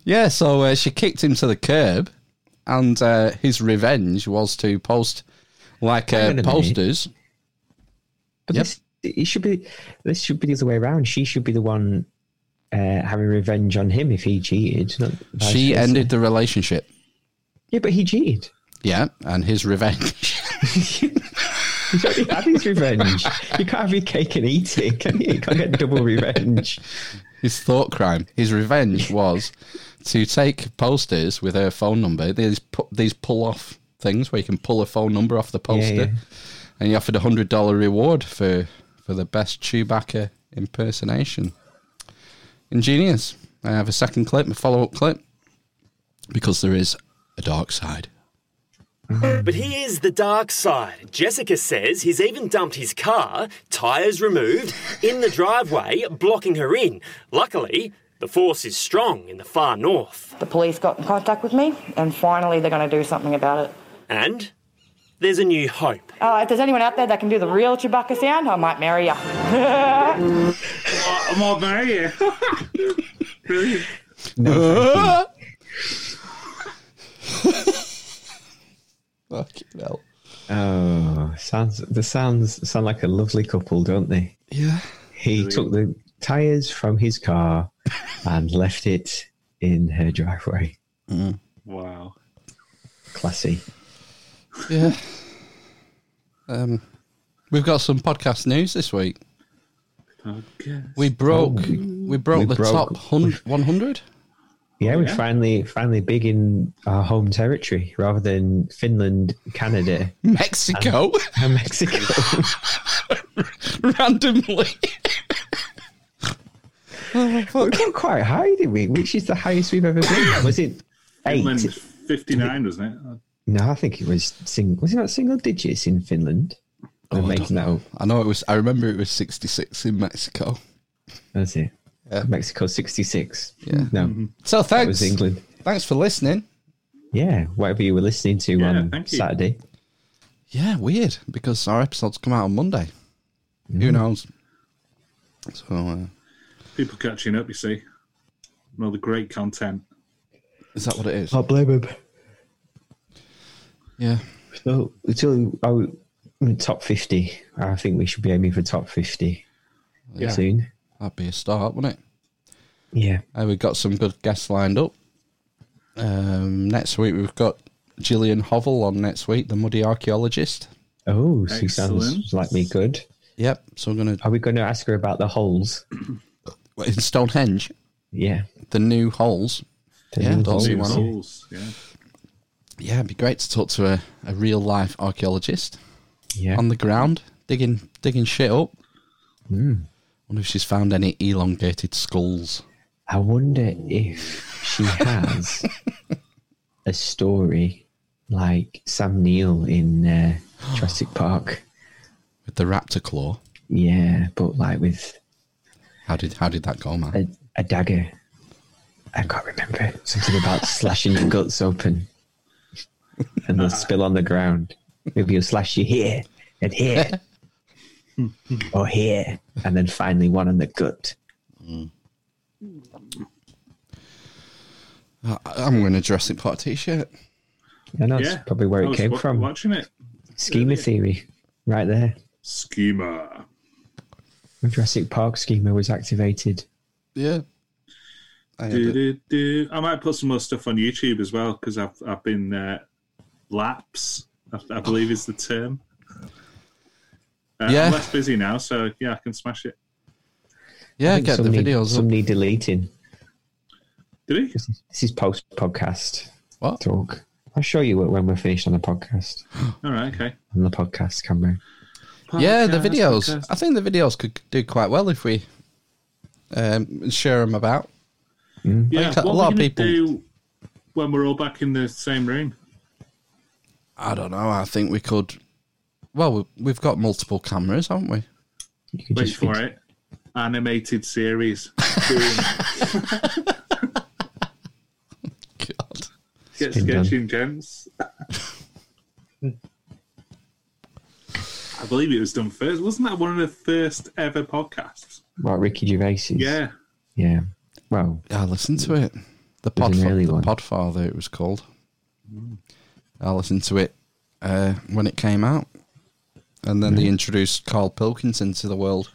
Yeah, so uh, she kicked him to the curb, and uh, his revenge was to post, like, uh, posters. Minute. But yep. this- It should be. This should be the other way around. She should be the one uh, having revenge on him if he cheated. Not she ended the relationship. Yeah, but he cheated. Yeah, and his revenge. He's already had his revenge. You can't have your cake and eat it, can you? You can't get double revenge. His thought crime. His revenge was to take posters with her phone number. These pu- these pull off things where you can pull a phone number off the poster, yeah, yeah. and he offered a hundred dollar reward for. For the best Chewbacca impersonation. Ingenious. I have a second clip, a follow-up clip, because there is a dark side. But here's the dark side. Jessica says he's even dumped his car, tyres removed, in the driveway, blocking her in. Luckily, the force is strong in the far north. The police got in contact with me, and finally they're going to do something about it. And... there's a new hope. Oh, if there's anyone out there that can do the real Chewbacca sound, I might marry you. I might marry you. Brilliant. No, fucking hell. Oh, sounds, the sounds sound like a lovely couple, don't they? Yeah. He Brilliant. took the tyres from his car and left it in her driveway. Mm. Wow. Classy. Yeah. Um, we've got some podcast news this week. Podcast. We broke oh, we broke we the broke. top one hundred. Yeah, oh, we're yeah. finally finally big in our home territory rather than Finland, Canada, Mexico. And, and Mexico. Randomly. Well, we came quite high, didn't we? Which is the highest we've ever been. Was it eight? Finland fifty-nine, wasn't it? No, I think it was single. Was it not single digits in Finland? I'm oh, making that up. I know it was. I remember it was sixty-six in Mexico. That's it. Yeah. Mexico sixty-six. Yeah. No. Mm-hmm. So thanks. That was England. Thanks for listening. Yeah, whatever you were listening to yeah, on Saturday. Yeah, weird, because our episodes come out on Monday. Mm. Who knows? So uh, people catching up, you see. All the great content. Is that what it is? I blame him. Yeah. So until oh, top fifty, I think we should be aiming for top fifty yeah. soon. That'd be a start, wouldn't it? Yeah. And we've got some good guests lined up. Um, next week we've got Gillian Hovell on next week, the muddy archaeologist. Oh, she sounds like me good. Yep. So I'm gonna. Are we going to ask her about the holes in Stonehenge? Yeah, the new holes. The yeah, new holes. New holes. Yeah. Yeah, it'd be great to talk to a, a real life archaeologist. Yeah. On the ground, digging digging shit up. Mm. Wonder if she's found any elongated skulls. I wonder if she has a story like Sam Neill in uh, Jurassic Park with the raptor claw. Yeah, but like with how did how did that go, man? A, a dagger. I can't remember. Something about slashing your guts open and they'll spill on the ground. Maybe you'll slash you here and here or here, and then finally one on the gut. Mm. I'm wearing a Jurassic Park t-shirt. I know, that's yeah, probably where it came w- from. Watching it. Schema theory, right there. Schema. The Jurassic Park schema was activated. Yeah. I, do, do, do. I might put some more stuff on YouTube as well, because I've I've been uh, lapsed, I, I believe is the term. Uh, yeah. I'm less busy now, so yeah, I can smash it. Yeah, get the need, videos. Some need deleting. Did he? This is post podcast talk. I'll show you it when we're finished on the podcast. All right, okay. On the podcast camera. Podcast, yeah, the videos. Podcast. I think the videos could do quite well if we um, share them about. Mm. Yeah, like, what a lot of people do when we're all back in the same room. I don't know. I think we could. Well, we've got multiple cameras, haven't we? You could Wait just for it. Animated series. God. Get sketching gems. I believe it was done first. Wasn't that one of the first ever podcasts? Right, Ricky Gervais's. Yeah. Yeah. Well, yeah, I listened to it. The, podf- really the Podfather, it was called. Mm. I listened to it uh, when it came out. And then mm. they introduced Carl Pilkington to the world.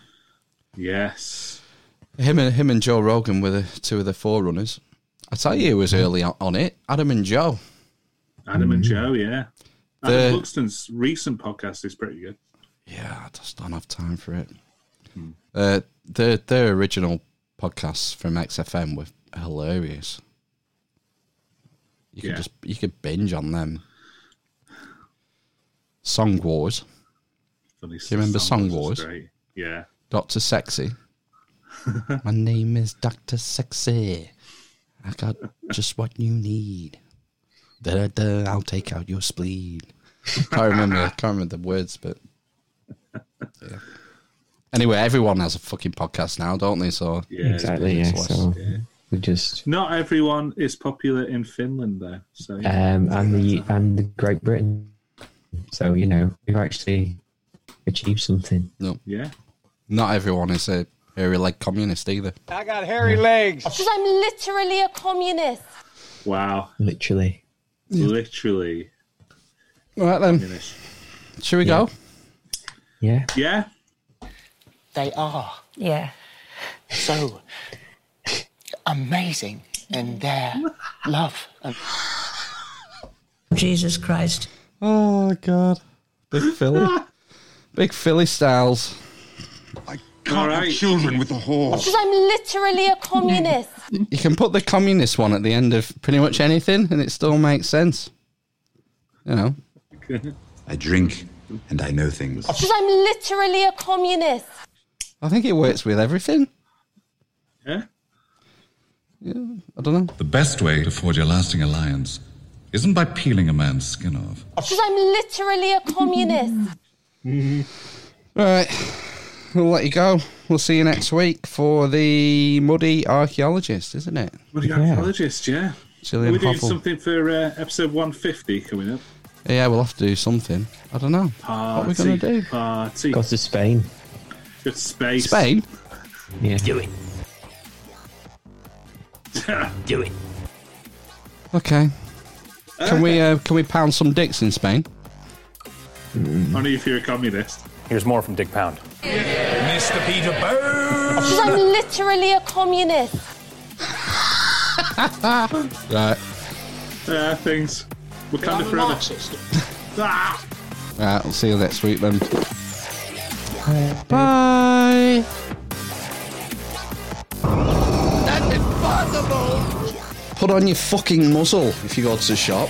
Yes. Him and him and Joe Rogan were the two of the forerunners. I tell you who was early on it. Adam and Joe. Adam mm. and Joe, yeah. The, Adam Buxton's recent podcast is pretty good. Yeah, I just don't have time for it. Mm. Uh, their, their original podcasts from X F M were hilarious. You could yeah. just you could binge on them. Song Wars. Do you remember Song Wars? Great. Yeah. Doctor Sexy. My name is Doctor Sexy. I got just what you need. Da, da, I'll take out your spleen. Can't remember. Can't remember the words, but yeah. Anyway, everyone has a fucking podcast now, don't they? So yeah, exactly. Yeah. So yeah. We just not everyone is popular in Finland, though. So yeah. um, and the and Great Britain. So you know we've actually achieved something. No. Yeah. Not everyone is a hairy leg communist either. I got hairy yeah. legs. Because I'm literally a communist. Wow. Literally. Yeah. Literally. All right then. Communist. Shall we yeah. go? Yeah. Yeah. They are. Yeah. So amazing in their love. And Jesus Christ. Oh, God. Big Philly. Big Philly Styles. Can't right. have children with the horse. Because I'm literally a communist. You can put the communist one at the end of pretty much anything and it still makes sense. You know. I drink and I know things. Because I'm literally a communist. I think it works with everything. Yeah? Yeah, I don't know. The best way to forge a lasting alliance isn't by peeling a man's skin off. Because I'm literally a communist. Mm-hmm. All right, we'll let you go. We'll see you next week for the Muddy Archaeologist, isn't it? Muddy yeah. Archaeologist, yeah. Gillian Are we doing Hoffle. something for uh, episode one fifty coming up? Yeah, we'll have to do something. I don't know. Party, what are we going to do? Party. Go to Spain. Go to space. Spain? Yeah. Do it. Do it. Okay. Can okay. we uh, can we pound some dicks in Spain? Mm. Only if you're a communist. Here's more from Dick Pound. Yeah. Mister Peter Boone! Because I'm literally a communist. Right. Yeah, things. We're kind of forever. Ah. Right, we'll see you next week then. Bye. Bye. That's impossible. Put on your fucking muzzle if you go to the shop.